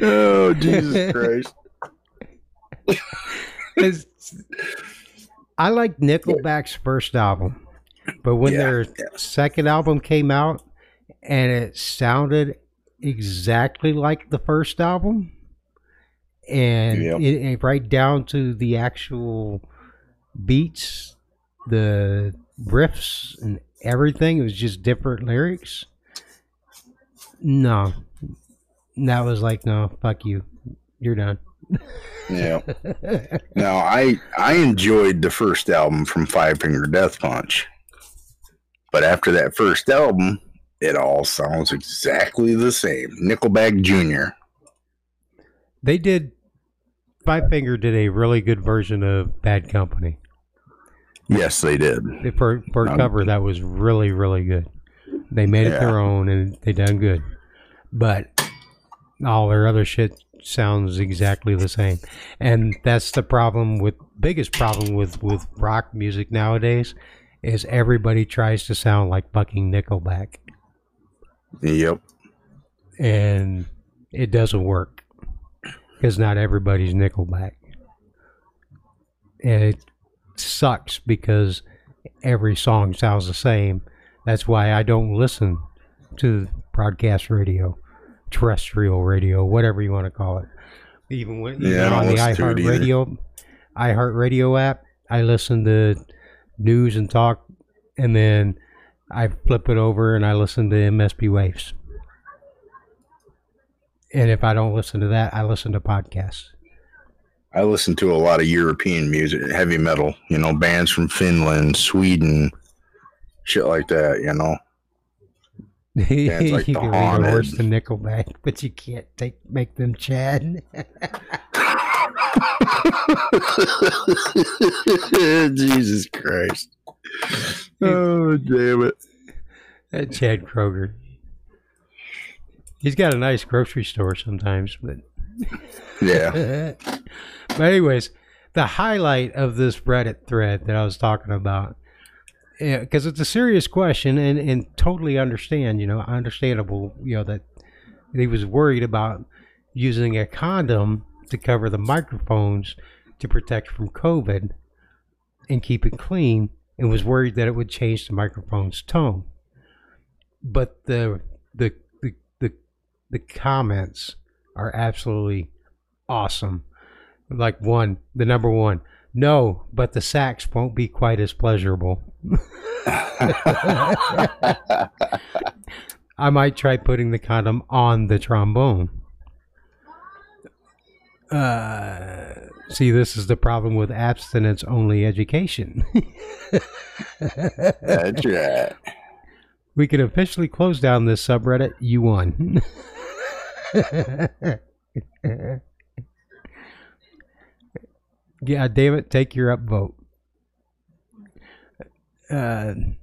Oh, Jesus Christ. I like Nickelback's first album, but when their second album came out and it sounded exactly like the first album, and it right down to the actual beats, the riffs, and everything, it was just different lyrics. No, that was like, no, fuck you, you're done. Yeah. No, I enjoyed the first album from Five Finger Death Punch, but after that first album, it all sounds exactly the same. Nickelback Jr. They did, Five Finger did a really good version of Bad Company. Yes, they did. For cover, that was really, really good. They made it their own, and they done good. But all their other shit sounds exactly the same. And that's the problem with, biggest problem with rock music nowadays, is everybody tries to sound like fucking Nickelback. Yep. And it doesn't work, because not everybody's Nickelback. And it sucks because every song sounds the same. That's why I don't listen to broadcast radio, terrestrial radio, whatever you want to call it. Even when on the iHeartRadio app, I listen to news and talk, and then I flip it over and I listen to MSP Waves. And if I don't listen to that, I listen to podcasts. I listen to a lot of European music, heavy metal, you know, bands from Finland, Sweden, shit like that, you know. Bands like the Haunted. Worse than Nickelback, but you can't make them Chad. Jesus Christ. Oh, damn it. That Chad Kroger. He's got a nice grocery store sometimes, but yeah. But anyways, the highlight of this Reddit thread that I was talking about, because it's a serious question, and totally understand, you know, understandable, you know, that he was worried about using a condom to cover the microphones to protect from COVID and keep it clean, and was worried that it would change the microphone's tone. But the comments are absolutely awesome. Like the number one, no, but the sax won't be quite as pleasurable. I might try putting the condom on the trombone. See, this is the problem with abstinence-only education. That's right. We can officially close down this subreddit. You won. Yeah, damn it, take your upvote. Then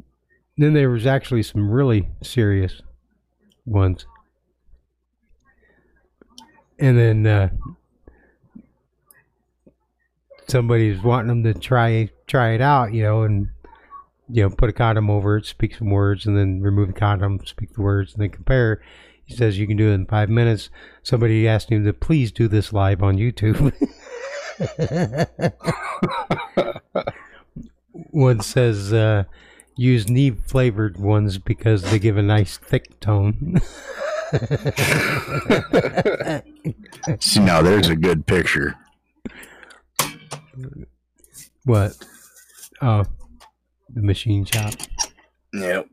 there was actually some really serious ones. And then somebody's wanting them to try it out, you know, and, you know, put a condom over it, speak some words, and then remove the condom, speak the words, and then compare. He says you can do it in 5 minutes. Somebody asked him to please do this live on YouTube. One says use knee flavored ones because they give a nice thick tone. See, now there's a good picture. What? the machine shop. Yep.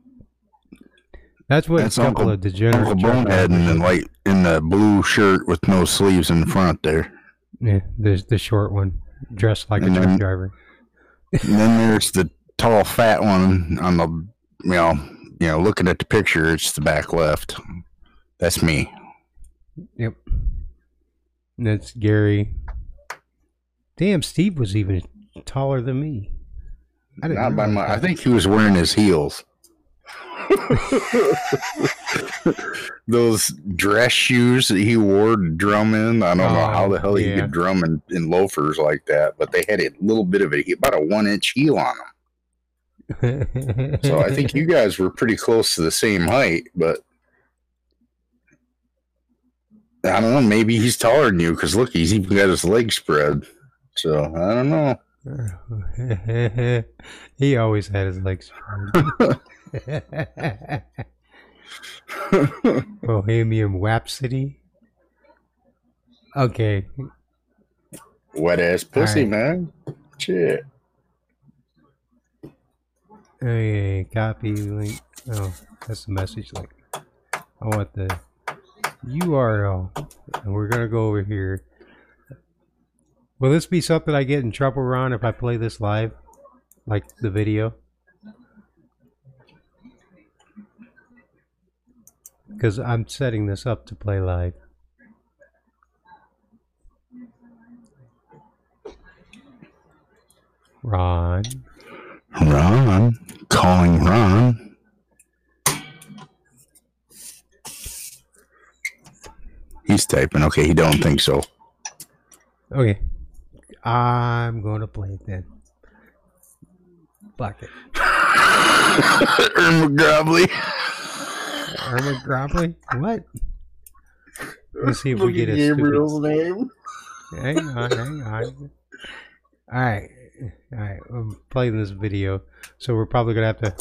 That's what that's a couple of degenerates. Uncle Bonehead in like in the blue shirt with no sleeves in the front there. Yeah, there's the short one dressed like a truck driver. And then there's the tall, fat one on the you know, looking at the picture, it's the back left. That's me. Yep. And that's Gary. Damn, Steve was even taller than me. Not by much. I think he was wearing his heels. Those dress shoes that he wore to drum in. I don't know how the hell he could drum in loafers like that, but they had a little bit of a, about a 1-inch heel on them. So I think you guys were pretty close to the same height, but I don't know. Maybe he's taller than you because look, he's even got his legs spread. So I don't know. He always had his legs spread. Bohemian Rhapsody. Okay. Wet ass pussy, right, man. Shit. Hey, copy link. Oh, that's the message link. I want the URL. And we're gonna go over here. Will this be something I get in trouble, Ron, if I play this live? Like the video? Because I'm setting this up to play live. Ron. Ron. Calling Ron. He's typing. Okay, he don't think so. Okay. I'm going to play it then. Fuck it. Irma Grobley. Irma Grobley? What? Let's see if we get a Gabriel's name. Hang on. Alright. I'm playing this video. So we're probably going to have to...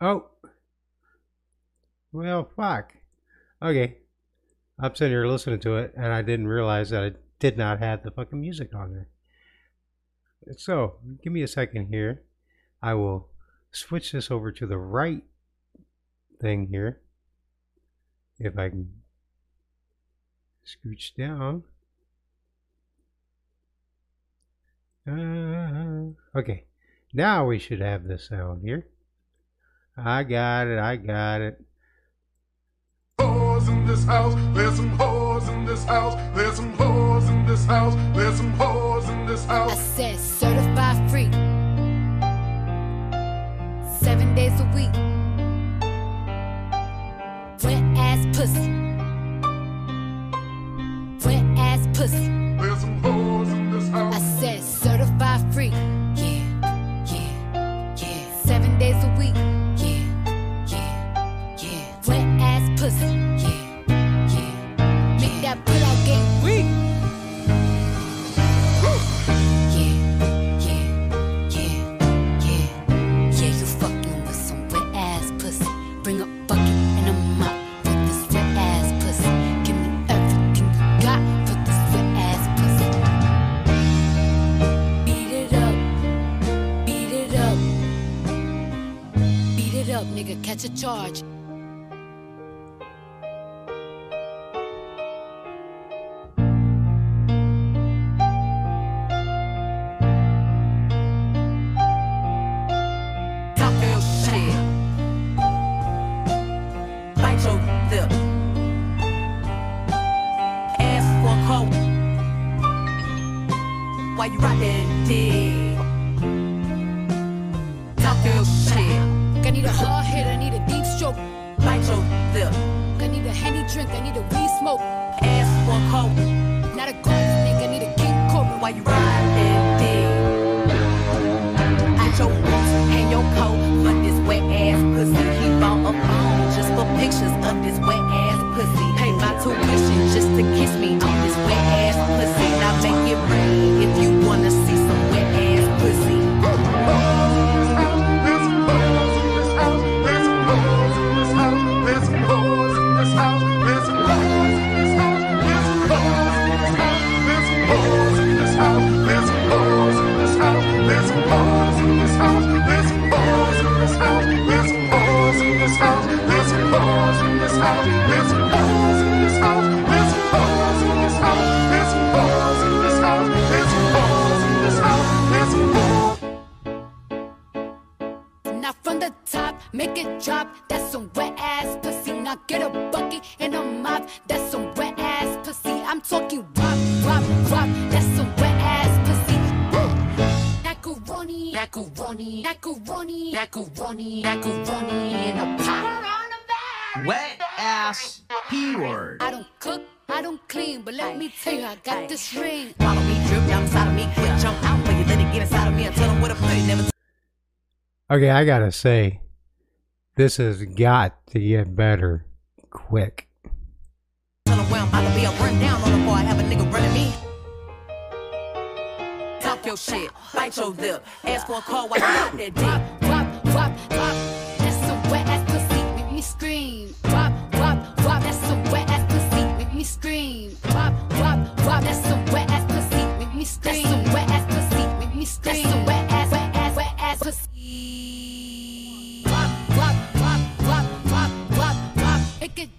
Oh, well, fuck. Okay, I'm sitting here listening to it, and I didn't realize that I did not have the fucking music on there. So, give me a second here. I will switch this over to the right thing here, if I can. Scooch down. Okay. Now we should have the sound here. I got it. Whores in this house. There's some whores in this house. There's some whores in this house. There's some whores in this house. I said certified free. 7 days a week. Wet ass pussy. There's some hoes in this house. I said certified freak. Yeah. 7 days a week. Yeah. Wet ass pussy. Yeah. Make that put out game weak. Yeah. Yeah, you fucking with some wet ass pussy. Bring a bucket and a mop with this wet ass pussy. Give me everything you got. Up, nigga, catch a charge. I need a hard hit, I need a deep stroke. Bite your lip. I need a handy. drink, I need a weed smoke. Ass for hoe. Not a gold nigga, need a King Cobra while you ride that dick. Out your boots and your coat for this wet ass pussy. He bought a phone just for pictures of this wet ass pussy. Pay my tuition just to kiss me on this wet ass pussy. Now make it rain if you wanna see some wet ass pussy. Now from the top, make it drop. That's some wet ass pussy. Now get a bucket and a mop. That's some wet ass pussy. I'm talking wop, wop, wop. That's some wet ass pussy. Macaroni, macaroni, macaroni, macaroni, macaroni in a pot. Wet ass P-word. I don't cook, I don't clean, but let me tell you, I got this ring. Follow me, drip down inside of me, quick jump out for you, let it get inside of me, and tell them what a play never. Okay, I gotta say, this has got to get better quick. Tell them where I'm about to be, I'll run down on them before I have a nigga running me. Talk your shit, bite your lip, ask for a call while you out there, dick. Wop, wop, wop, that's some wet ass pussy. Make me scream, wop, wop, wop, that's some wet ass pussy. Make me scream, wop, wop, wop, that's some wet ass pussy. Make me scream, that's some wet ass pussy. Make me scream, that's some wet ass, wet ass, wet ass pussy. Wop, wop, wop, wop, wop, wop, wop. It could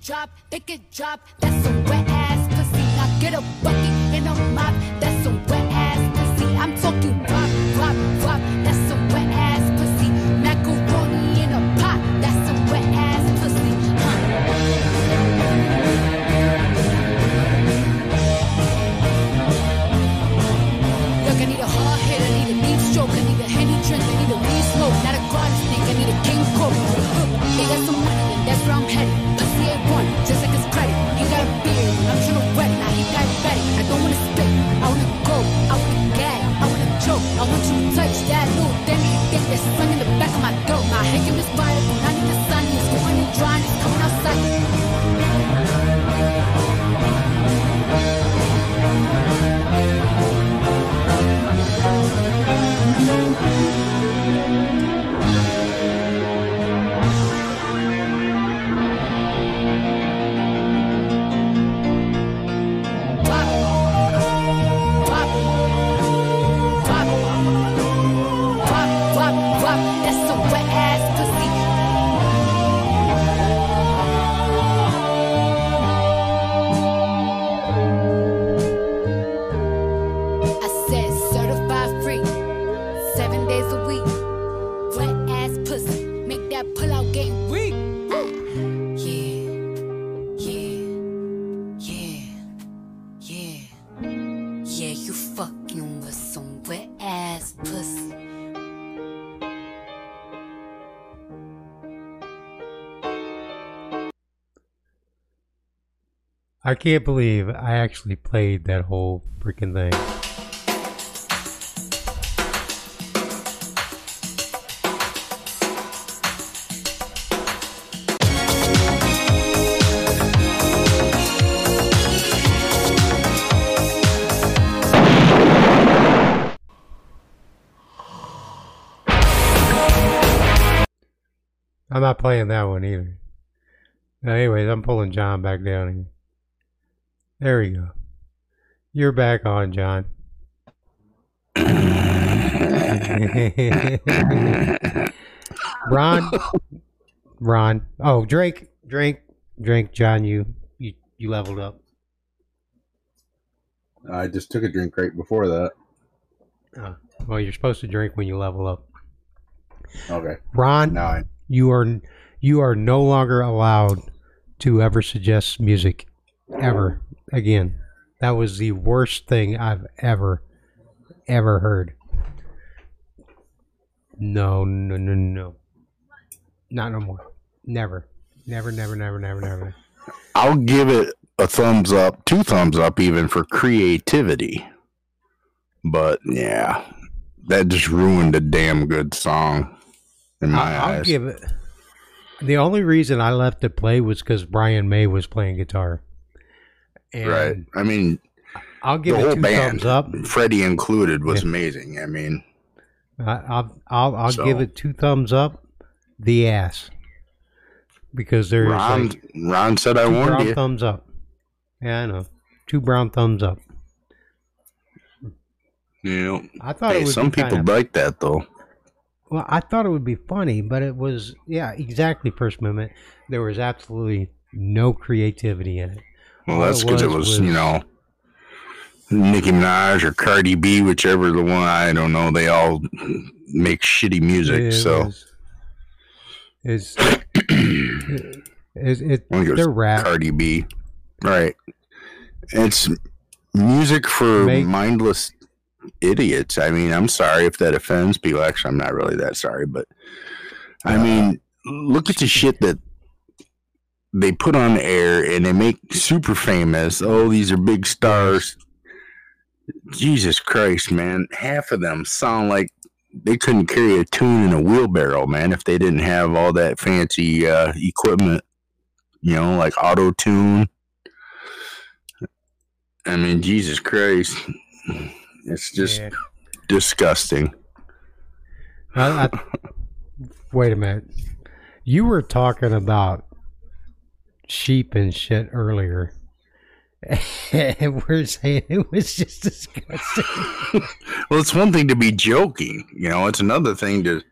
drop, that's some wet ass pussy. Now get a bucket and a mop, that's some wet ass pussy. I'm talking wop, wop, wop, that's some wet ass pussy. Macaroni in a pot, that's some wet ass. I can't believe I actually played that whole freaking thing. I'm not playing that one either. Now, anyways, I'm pulling John back down here. There we go. You're back on, John. Ron. Oh, drink, John. You leveled up. I just took a drink right before that. Well, you're supposed to drink when you level up. Okay. Ron, you are no longer allowed to ever suggest music ever again. That was the worst thing I've ever heard. No. Not no more. Never. Never. I'll give it a thumbs up, 2 thumbs up even for creativity. But yeah, that just ruined a damn good song in my eyes. I'll give it. The only reason I left it play was because Brian May was playing guitar. And right. I mean, I'll give the it whole 2 thumbs up. Freddie included was amazing. I mean, I'll give it 2 thumbs up. The ass. Because there's Ron said I warned you. 2 brown thumbs up. Yeah, I know. 2 brown thumbs up. You know, I thought it was some people like that though. Well, I thought it would be funny, but it was exactly first movement. There was absolutely no creativity in it. Well, that's because it was, you know, Nicki Minaj or Cardi B, whichever the one, I don't know. They all make shitty music, so it's they're rap. Cardi B, right? It's music for mindless idiots. I mean, I'm sorry if that offends people. Actually, I'm not really that sorry, but I mean, look at the shit that they put on the air and they make super famous. Oh, these are big stars. Jesus Christ, man. Half of them sound like they couldn't carry a tune in a wheelbarrow, man, if they didn't have all that fancy equipment, you know, like auto tune. I mean, Jesus Christ. It's just disgusting. Wait a minute. You were talking about sheep and shit earlier. And we're saying it was just disgusting. Well, it's one thing to be joking. You know, it's another thing to,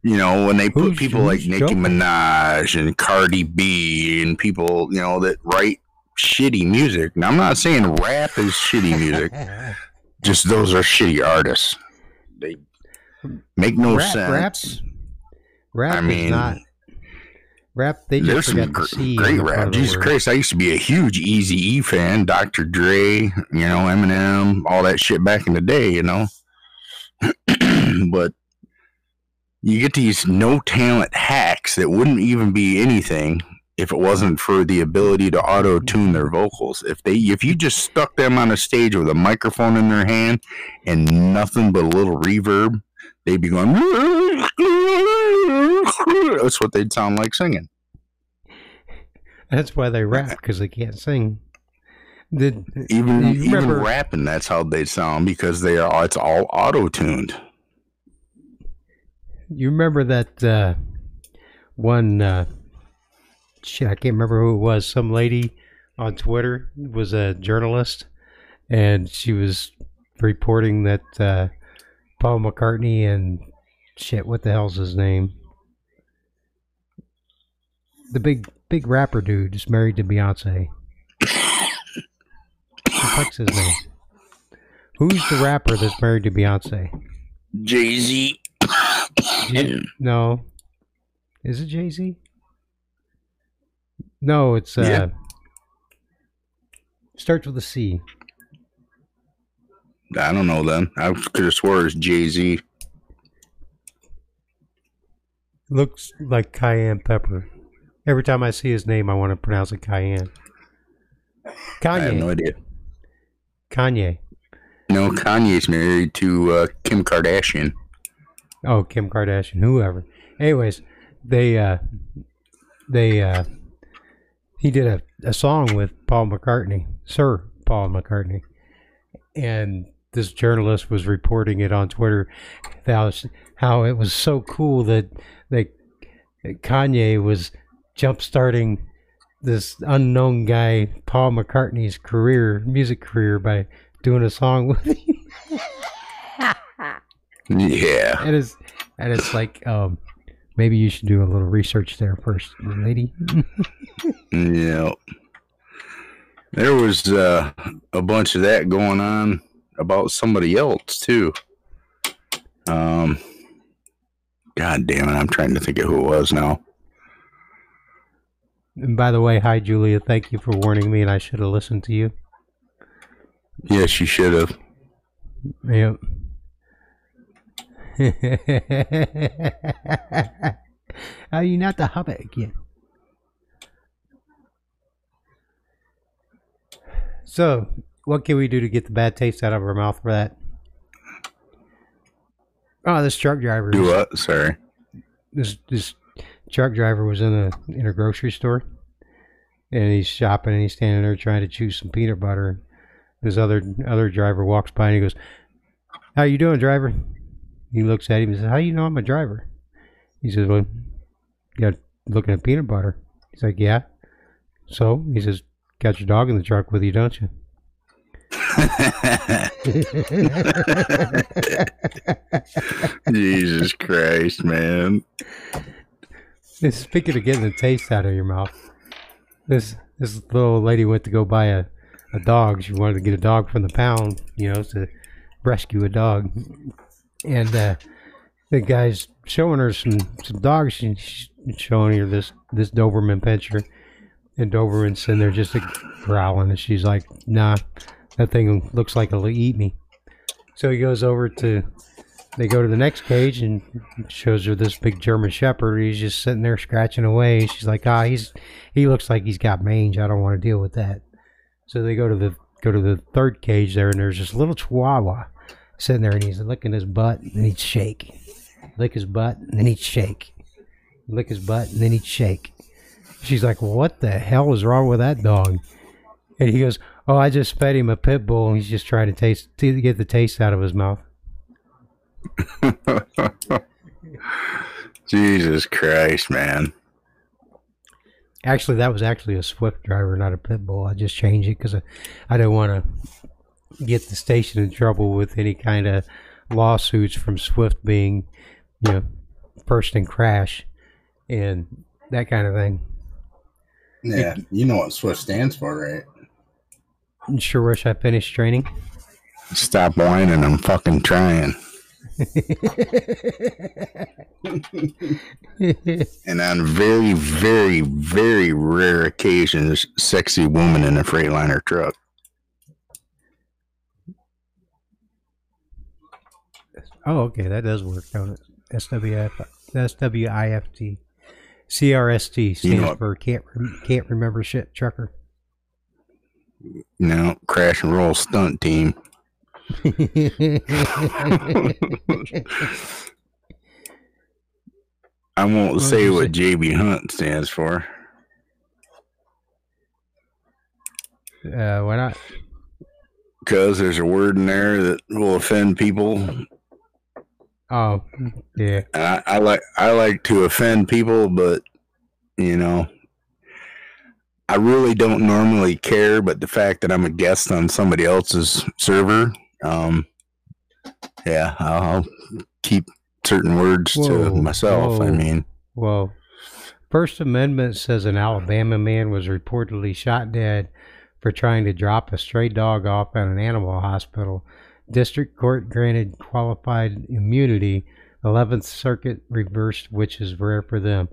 you know, when they put people like Nicki Minaj and Cardi B and people, you know, that write shitty music. Now, I'm not saying rap is shitty music. Just those are shitty artists. They make no sense. Rap I mean, is not. Rap, they just forgot to see. There's some great rap. Jesus Christ, I used to be a huge Eazy-E fan. Dr. Dre, you know, Eminem, all that shit back in the day, you know. But you get these no-talent hacks that wouldn't even be anything if it wasn't for the ability to auto-tune their vocals. If you just stuck them on a stage with a microphone in their hand and nothing but a little reverb, they'd be going... That's what they'd sound like singing. That's why they rap, because they can't sing. Even rapping, that's how they sound, because it's all auto-tuned. You remember that one... shit, I can't remember who it was. Some lady on Twitter was a journalist, and she was reporting that Paul McCartney and shit, what the hell's his name? The big rapper dude is married to Beyonce. What's his name? Who's the rapper that's married to Beyonce? Jay Z. No. Is it Jay Z? No, it's starts with a C. I don't know then. I could have swore it's Jay Z. Looks like cayenne pepper. Every time I see his name, I want to pronounce it cayenne. Kanye. I have no idea. Kanye. No, Kanye's married to Kim Kardashian. Oh, Kim Kardashian, whoever. Anyways, he did a song with Paul McCartney, Sir Paul McCartney, and this journalist was reporting it on Twitter, how it was so cool that Kanye was jump-starting this unknown guy, Paul McCartney's music career, by doing a song with him. Yeah. And it's like... maybe you should do a little research there first, lady. Yeah. There was a bunch of that going on about somebody else, too. God damn it, I'm trying to think of who it was now. And by the way, hi, Julia. Thank you for warning me, and I should have listened to you. Yes, you should have. Yep. Are you not the hobbit again? So, what can we do to get the bad taste out of our mouth for that? Oh, this truck driver. Do what? Sorry. This truck driver was in a grocery store, and he's shopping, and he's standing there trying to choose some peanut butter. And this other driver walks by, and he goes, "How you doing, driver?" He looks at him and says, "How you know I'm a driver?" He says, "Well, you got looking at peanut butter." He's like, "Yeah." So he says, "Got your dog in the truck with you, don't you?" Jesus Christ, man. Speaking of getting the taste out of your mouth, this little lady went to go buy a dog. She wanted to get a dog from the pound, to rescue a dog. And the guy's showing her some dogs. She's showing her this Doberman picture. And Doberman's in there just growling. And she's like, "Nah, that thing looks like it'll eat me." So he goes over they go to the next cage and shows her this big German Shepherd. He's just sitting there scratching away. And she's like, he looks like he's got mange. I don't want to deal with that. So they go to the third cage there, and there's this little Chihuahua sitting there, and he's licking his butt, and then he'd shake. Lick his butt, and then he'd shake. Lick his butt, and then he'd shake. She's like, "What the hell is wrong with that dog?" And he goes, "Oh, I just fed him a pit bull, and he's just trying to get the taste out of his mouth." Jesus Christ, man. Actually, that was actually a Swift driver, not a pit bull. I just changed it because I don't want to get the station in trouble with any kind of lawsuits from Swift being, first in crash and that kind of thing. Yeah, you know what Swift stands for, right? Sure wish I finished training. Stop whining, I'm fucking trying. And on very, very, very rare occasions, sexy woman in a Freightliner truck. Oh, okay, that does work, don't it? SWIFT. CRST stands for can't remember shit trucker. No, crash and roll stunt team. I won't say what JB Hunt stands for. Why not? Because there's a word in there that will offend people. Oh, yeah. I like to offend people, but I really don't normally care. But the fact that I'm a guest on somebody else's server, yeah, I'll keep certain words to myself. Whoa, First Amendment says an Alabama man was reportedly shot dead for trying to drop a stray dog off at an animal hospital. District Court granted qualified immunity. 11th Circuit reversed, which is rare for them.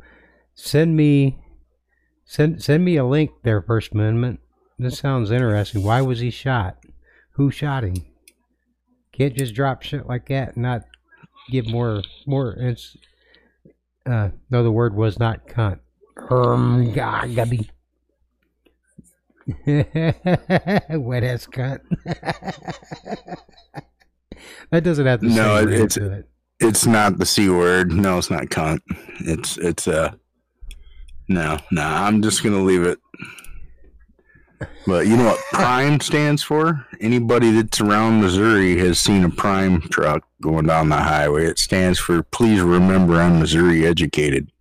Send me a link there, First Amendment. This sounds interesting. Why was he shot? Who shot him? Can't just drop shit like that and not give more. No, the word was not cunt. Gabby. Wet ass cunt. That doesn't have to be. No, it's not the C word. No, it's not cunt. No, I'm just gonna leave it. But you know what prime stands for? Anybody that's around Missouri has seen a prime truck going down the highway. It stands for "Please remember I'm Missouri educated."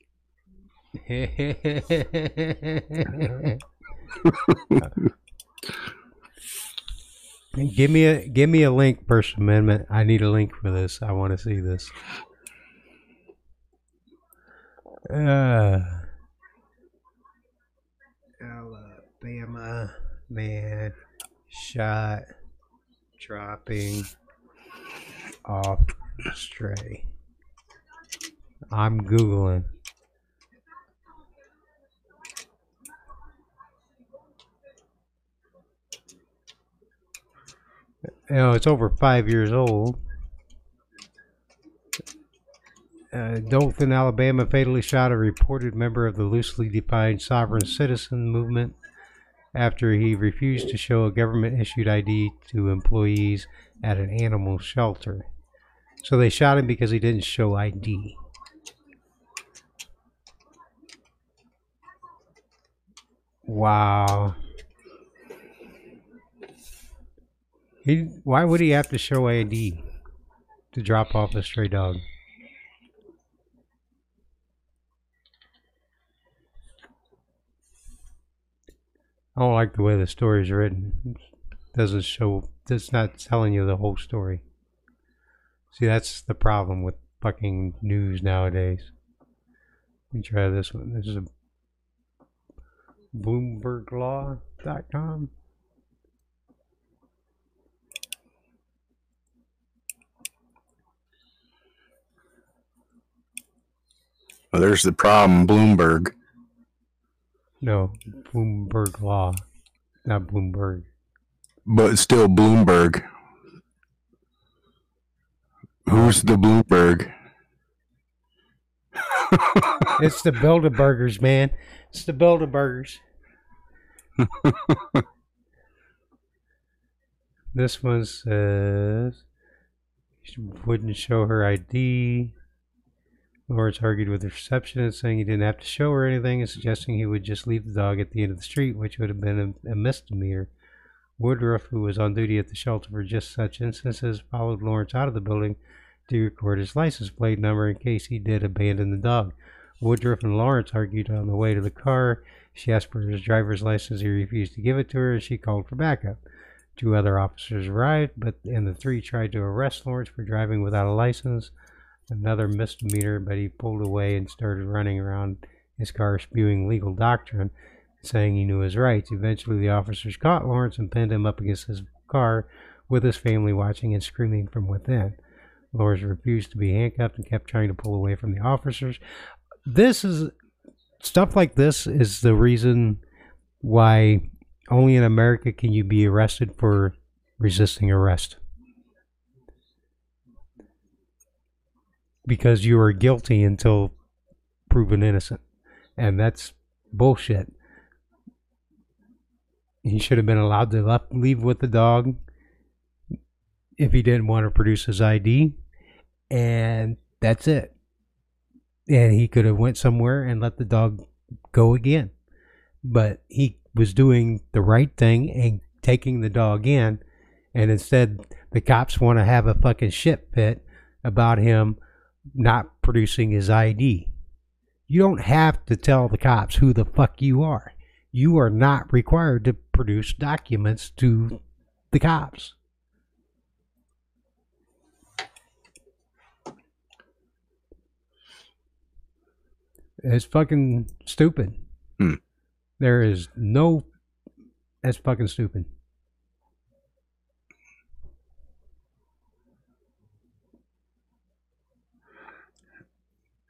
Give me a link, First Amendment. I need a link for this. I want to see this. Alabama man shot dropping off stray. I'm Googling. It's over 5 years old. Dothan, Alabama fatally shot a reported member of the loosely defined sovereign citizen movement after he refused to show a government-issued ID to employees at an animal shelter. So they shot him because he didn't show ID. Wow. Why would he have to show ID to drop off a stray dog? I don't like the way the story is written. It doesn't show, it's not telling you the whole story. See, that's the problem with fucking news nowadays. Let me try this one. This is a BloombergLaw.com. Well, there's the problem, Bloomberg. No, Bloomberg Law, not Bloomberg. But it's still Bloomberg. Who's the Bloomberg? It's the Bilderbergers, man. It's the Bilderbergers. This one says, she wouldn't show her ID. Lawrence argued with the receptionist, saying he didn't have to show her anything and suggesting he would just leave the dog at the end of the street, which would have been a misdemeanor. Woodruff, who was on duty at the shelter for just such instances, followed Lawrence out of the building to record his license plate number in case he did abandon the dog. Woodruff and Lawrence argued on the way to the car. She asked for his driver's license. He refused to give it to her, and she called for backup. Two other officers arrived, and the three tried to arrest Lawrence for driving without a license. Another misdemeanor, but he pulled away and started running around his car spewing legal doctrine, saying he knew his rights. Eventually, the officers caught Lawrence and pinned him up against his car with his family watching and screaming from within. Lawrence refused to be handcuffed and kept trying to pull away from the officers. This is stuff like this is the reason why only in America can you be arrested for resisting arrest. Because you are guilty until proven innocent. And that's bullshit. He should have been allowed to leave with the dog if he didn't want to produce his ID. And that's it. And he could have went somewhere and let the dog go again. But he was doing the right thing and taking the dog in. And instead, the cops want to have a fucking shit pit about him not producing his ID. You don't have to tell the cops who the fuck you are. You are not required to produce documents to the cops. It's fucking stupid. There is no... That's fucking stupid.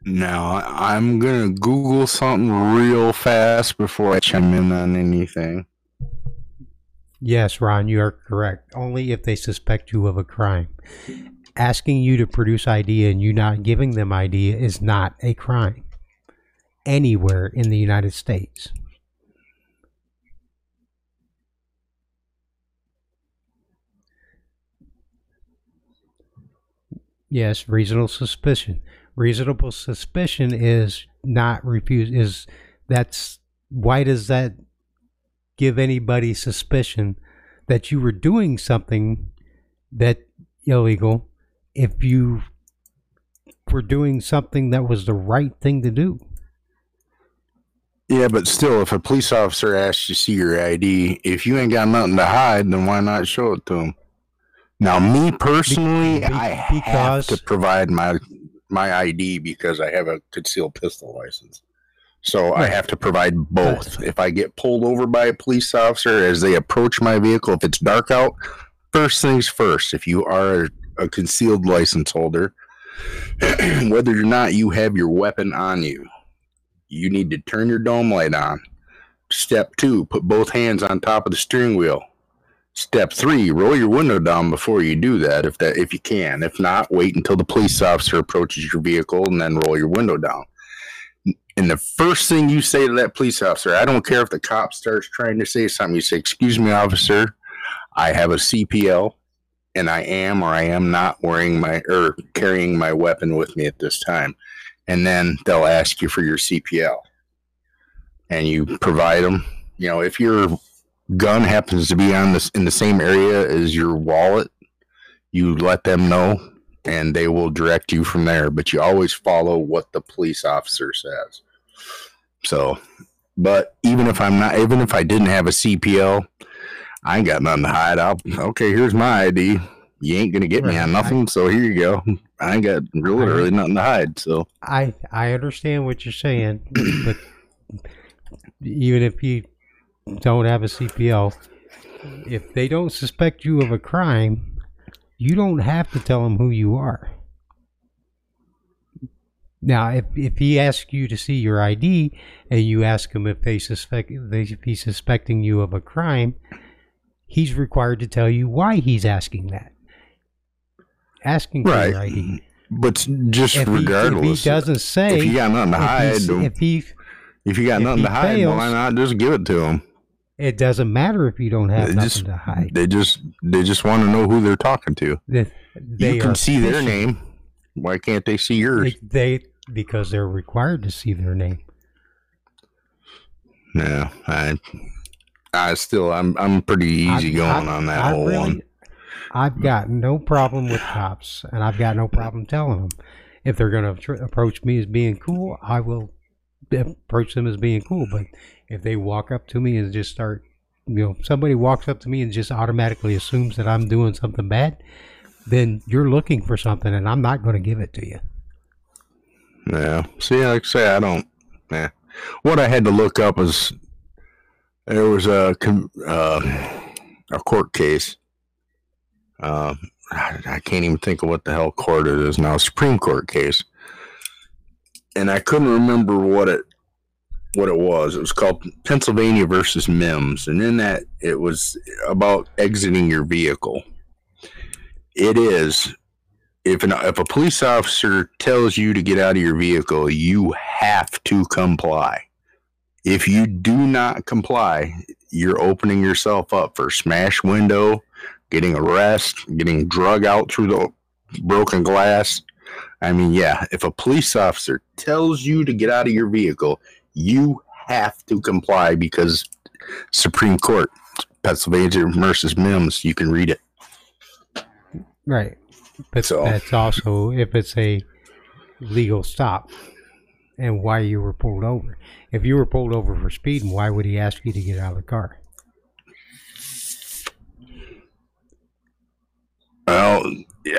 Now, I'm going to Google something real fast before I chime in on anything. Yes, Ron, you are correct. Only if they suspect you of a crime. Asking you to produce ID and you not giving them ID is not a crime. Anywhere in the United States. Yes, reasonable suspicion. Reasonable suspicion is not refused. Why does that give anybody suspicion that you were doing something that illegal if you were doing something that was the right thing to do? Yeah, but still, if a police officer asks you to see your ID, if you ain't got nothing to hide, then why not show it to them? Now, me personally, I have to provide my ID because I have a concealed pistol license. So right. I have to provide both. Right. If I get pulled over by a police officer as they approach my vehicle, if it's dark out, first things first, if you are a concealed license holder, whether or not you have your weapon on you, you need to turn your dome light on. Step two, put both hands on top of the steering wheel. Step three, roll your window down before you do that if you can. If not, wait until the police officer approaches your vehicle and then roll your window down. And the first thing you say to that police officer, I don't care if the cop starts trying to say something, you say, excuse me, officer, I have a CPL and I am or I am not wearing my or carrying my weapon with me at this time. And then they'll ask you for your CPL and you provide them. You know, if your gun happens to be on this in the same area as your wallet, you let them know and they will direct you from there. But you always follow what the police officer says. So, but even if I didn't have a CPL, I ain't got nothing to hide. Okay, here's my ID. You ain't going to get me on nothing, so here you go. I ain't got really nothing to hide. So I understand what you're saying, but even if you don't have a CPL, if they don't suspect you of a crime, you don't have to tell them who you are. Now, if he asks you to see your ID and you ask him if he's suspecting you of a crime, he's required to tell you why he's asking that. Asking for your ID. But just regardless, if he doesn't say, if you got nothing to hide, if you got nothing to hide, why not just give it to him? It doesn't matter if you don't have nothing to hide. They just want to know who they're talking to. You can see their name. Why can't they see yours? Because they're required to see their name. No, I'm pretty easy going on that whole one. I've got no problem with cops, and I've got no problem telling them. If they're going to approach me as being cool, I will approach them as being cool. But if they walk up to me and just start, somebody walks up to me and just automatically assumes that I'm doing something bad, then you're looking for something, and I'm not going to give it to you. Yeah. See, like I say, I don't. Yeah. What I had to look up was there was a court case. I can't even think of what the hell court it is now. Supreme Court case, and I couldn't remember what it was. It was called Pennsylvania versus Mims, and in that it was about exiting your vehicle. It is if a police officer tells you to get out of your vehicle, you have to comply. If you do not comply, you're opening yourself up for smash window, getting arrested, getting drug out through the broken glass. I mean, yeah, if a police officer tells you to get out of your vehicle, you have to comply because Supreme Court, Pennsylvania versus Mims, you can read it. Right. But that's also if it's a legal stop and why you were pulled over. If you were pulled over for speeding, why would he ask you to get out of the car? Well,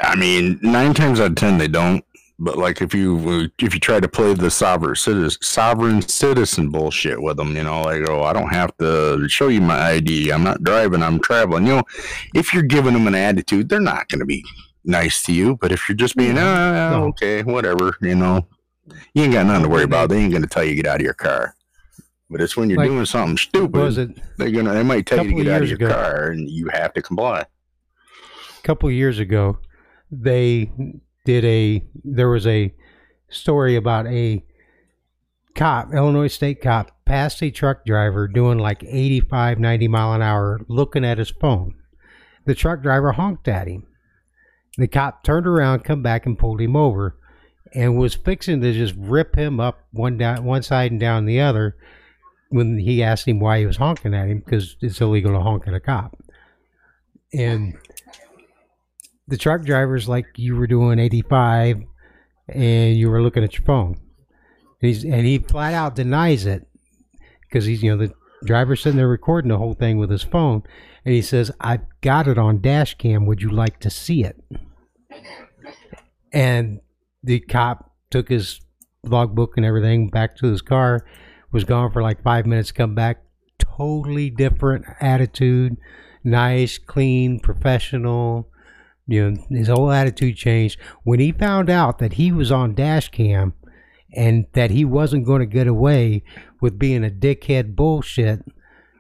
I mean, 9 times out of 10 they don't. But like if you try to play the sovereign citizen bullshit with them, like, oh, I don't have to show you my ID. I'm not driving. I'm traveling. If you're giving them an attitude, they're not going to be nice to you. But if you're just being, okay, whatever, you ain't got nothing to worry about. They ain't going to tell you to get out of your car. But it's when you're doing something stupid, they might tell you to get out of your car, and you have to comply. A couple of years ago, there was a story about a cop, Illinois state cop, passed a truck driver doing like 85, 90 mile an hour, looking at his phone. The truck driver honked at him. The cop turned around, come back, and pulled him over, and was fixing to just rip him up one side and down the other when he asked him why he was honking at him, because it's illegal to honk at a cop. And the truck driver's like, you were doing 85 and you were looking at your phone. And he flat out denies it because he's, the driver's sitting there recording the whole thing with his phone. And he says, I've got it on dash cam. Would you like to see it? And the cop took his logbook and everything back to his car, was gone for like 5 minutes, come back, totally different attitude, nice, clean, professional. His whole attitude changed when he found out that he was on dash cam and that he wasn't going to get away with being a dickhead bullshit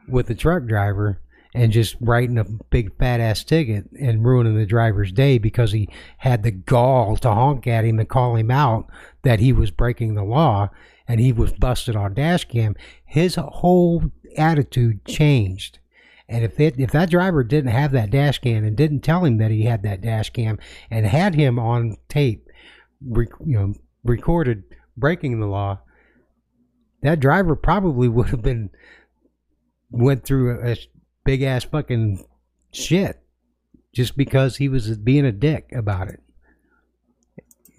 with the truck driver and just writing a big fat ass ticket and ruining the driver's day because he had the gall to honk at him and call him out that he was breaking the law. and he was busted on dash cam, his whole attitude changed. And if that driver didn't have that dash cam and didn't tell him that he had that dash cam and had him on tape, recorded breaking the law, that driver probably would have went through a big ass fucking shit just because he was being a dick about it.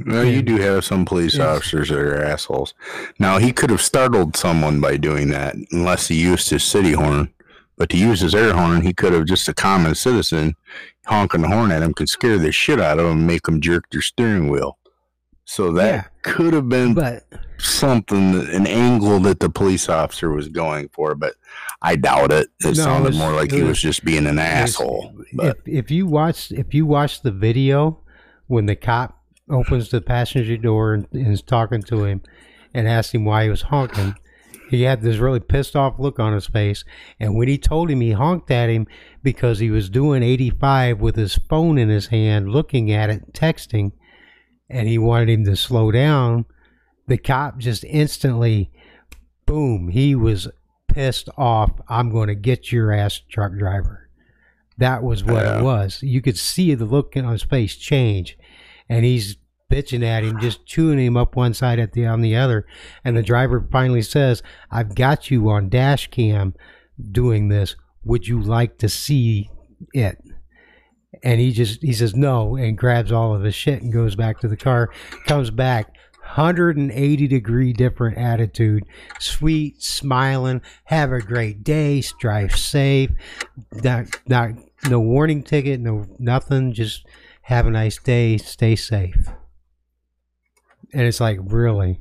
No, you do have some police officers that are assholes. Now, he could have startled someone by doing that unless he used his city horn. But to use his air horn, he could have just a common citizen honking the horn at him could scare the shit out of him and make him jerk their steering wheel. So that could have been something, an angle that the police officer was going for, but I doubt it. It sounded more like he was just being an asshole. But if you watch the video when the cop opens the passenger door and is talking to him and asks him why he was honking, he had this really pissed off look on his face. And when he told him, he honked at him because he was doing 85 with his phone in his hand, looking at it, texting, and he wanted him to slow down. The cop just instantly, boom, he was pissed off. I'm going to get your ass, truck driver. That was what it was. You could see the look on his face change. And he's bitching at him, just chewing him up one side on the other. And the driver finally says, I've got you on dash cam doing this. Would you like to see it? And he says no and grabs all of his shit and goes back to the car, comes back, 180 degree different attitude, sweet, smiling, have a great day, drive safe, no warning ticket, no nothing, just have a nice day, stay safe. And it's like, really?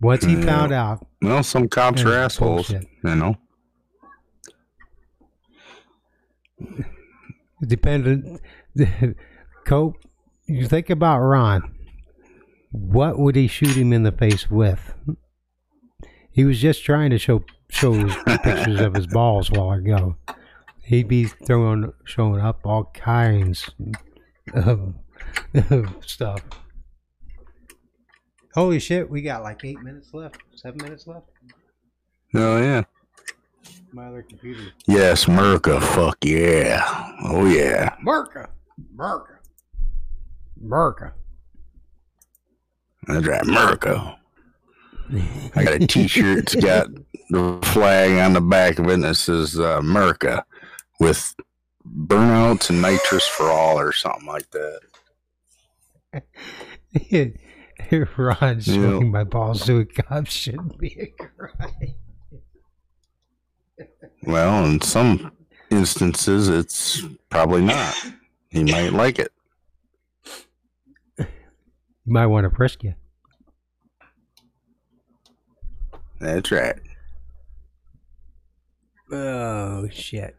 Once he found out. Well, some cops are assholes, you know. Dependent. Cope, you think about Ron. What would he shoot him in the face with? He was just trying to show his pictures of his balls while ago. He'd be showing up all kinds of stuff. Holy shit, we got like 8 minutes left, 7 minutes left. Oh yeah. My other computer. Yes, Merca, fuck yeah. Oh yeah. Merca. That's right, Merca. I got a t-shirt that's got the flag on the back of it and it says Merca with burnouts and nitrous for all or something like that. Ron showing my balls to a cop shouldn't be a crime. Well, in some instances, it's probably not. He might like it. He might want to frisk you. That's right. Oh, shit.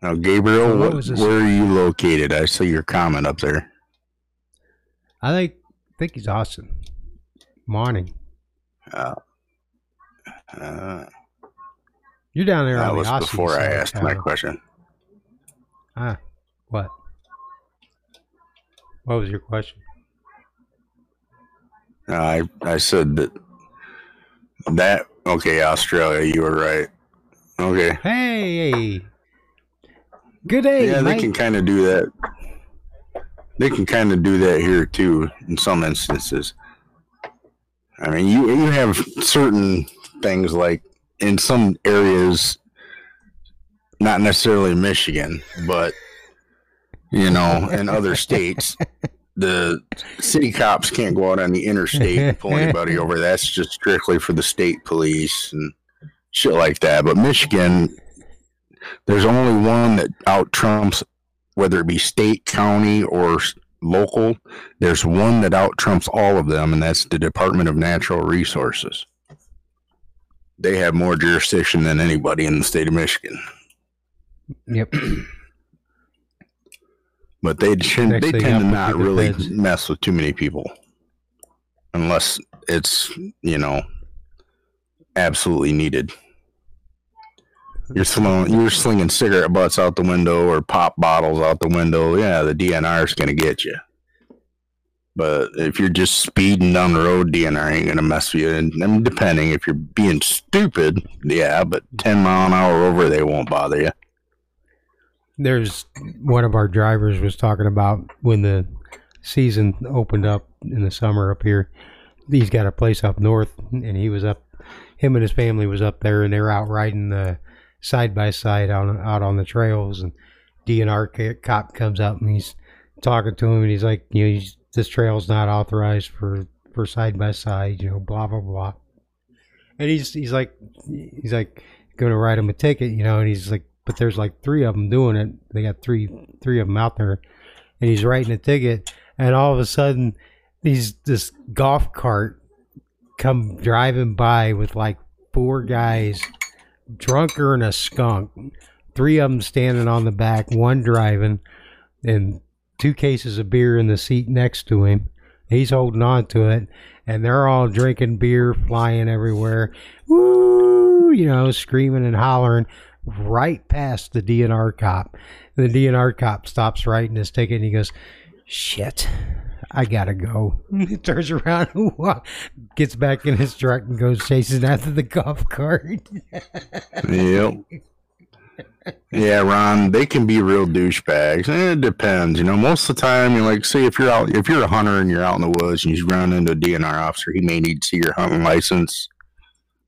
Now, Gabriel, where are you located? I see your comment up there. I think he's awesome. Morning. You're down there. That was before I asked my question. What? What was your question? I said that. Okay, Australia. You were right. Okay. Hey. Good day. Yeah, they can kind of do that. They can kind of do that here too in some instances. I mean, you have certain things like in some areas, not necessarily Michigan, but you know, in other states, the city cops can't go out on the interstate and pull anybody over. That's just strictly for the state police and shit like that. But Michigan, there's only one that out trumps, whether it be state, county, or local. There's one that out trumps all of them, and that's the Department of Natural Resources. They have more jurisdiction than anybody in the state of Michigan. Yep. But they tend to not really mess with too many people. Unless it's, you know, absolutely needed. You're slinging cigarette butts out the window or pop bottles out the window. Yeah, the DNR is going to get you. But if you're just speeding down the road, DNR ain't going to mess with you. And depending, if you're being stupid, yeah, but 10 mile an hour over, they won't bother you. There's one of our drivers was talking about when the season opened up in the summer up here. He's got a place up north, and he was up, him and his family was up there, and they were out riding the side-by-side out on the trails, and DNR cop comes up, and he's talking to him, and he's like, you know, this trail's not authorized for side by side, you know, blah blah blah. And he's like going to write him a ticket, you know. And he's like, but there's like three of them doing it. They got three of them out there, and he's writing a ticket. And all of a sudden, this golf cart come driving by with like four guys, drunker and a skunk. Three of them standing on the back, one driving, and two cases of beer in the seat next to him. He's holding on to it, and they're all drinking beer, flying everywhere, woo, you know, screaming and hollering right past the DNR cop. The DNR cop stops writing his ticket, and he goes, shit, I gotta go. He turns around and gets back in his truck and goes chasing after the golf cart. Yep. Yeah, Ron, they can be real douchebags. It depends, you know. Most of the time, you like, say if you're a hunter and you're out in the woods and you run into a DNR officer, he may need to see your hunting license.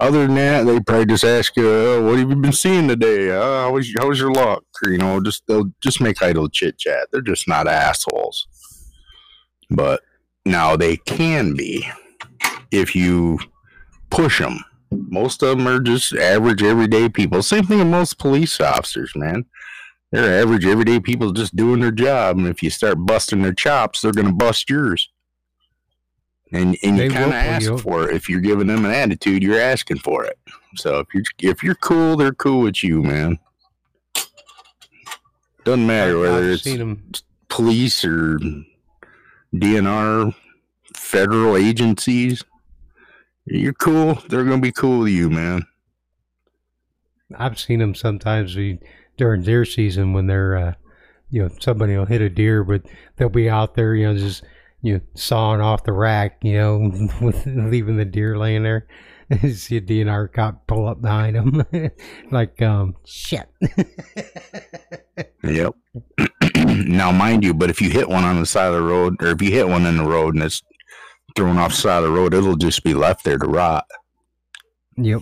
Other than that, they probably just ask you, oh, "What have you been seeing today? How was your luck?" Or, you know, they'll just make idle chit chat. They're just not assholes. But now they can be if you push them. Most of them are just average, everyday people. Same thing with most police officers, man. They're average, everyday people just doing their job. And if you start busting their chops, they're going to bust yours. And you kind of ask for it. If you're giving them an attitude, you're asking for it. So if you're cool, they're cool with you, man. Doesn't matter whether it's police or DNR, federal agencies. You're cool, they're going to be cool to you, man. I've seen them sometimes during deer season when they're, you know, somebody will hit a deer, but they'll be out there, you know, just, you know, sawing off the rack, you know, with leaving the deer laying there. You see a DNR cop pull up behind them. Like, shit. Yep. Now, mind you, but if you hit one on the side of the road, or if you hit one in the road and it's thrown off the side of the road, it'll just be left there to rot. Yep.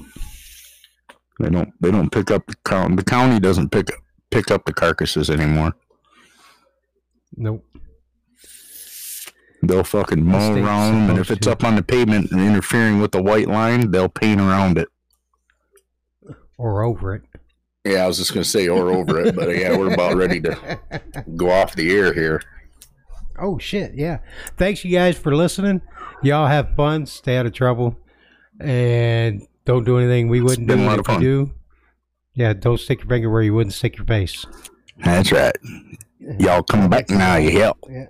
They don't pick up the county doesn't pick up the carcasses anymore. Nope. They'll fucking mow around them, and if it's up on the pavement and interfering with the white line, they'll paint around it. Or over it. Yeah, I was just gonna say or over it, but yeah, we're about ready to go off the air here. Oh, shit, yeah. Thanks, you guys, for listening. Y'all have fun. Stay out of trouble. And don't do anything we wouldn't do if you do. Yeah, don't stick your finger where you wouldn't stick your face. That's right. Y'all come back now. You help. Yeah.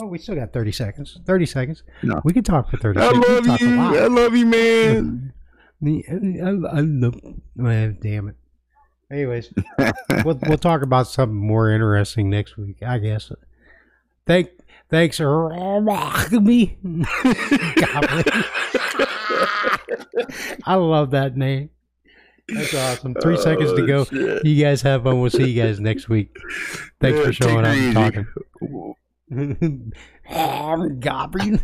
Oh, we still got 30 seconds. 30 seconds. No. We can talk for 30 seconds. I love you. I love you, man. I love you. Damn it. Anyways, we'll talk about something more interesting next week, I guess. Thanks, me. I love that name. That's awesome. 3 seconds to go. Shit. You guys have fun. We'll see you guys next week. Thanks for showing up and talking. I'm gobbling.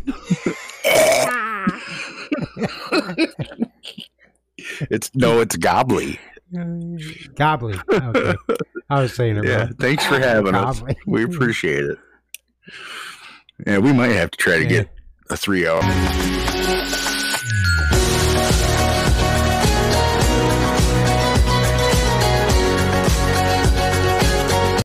It's gobbly. Gobbly. Okay. I was saying it wrong. Yeah. Thanks for having us. We appreciate it. Yeah, we might have to try to get a 3-hour.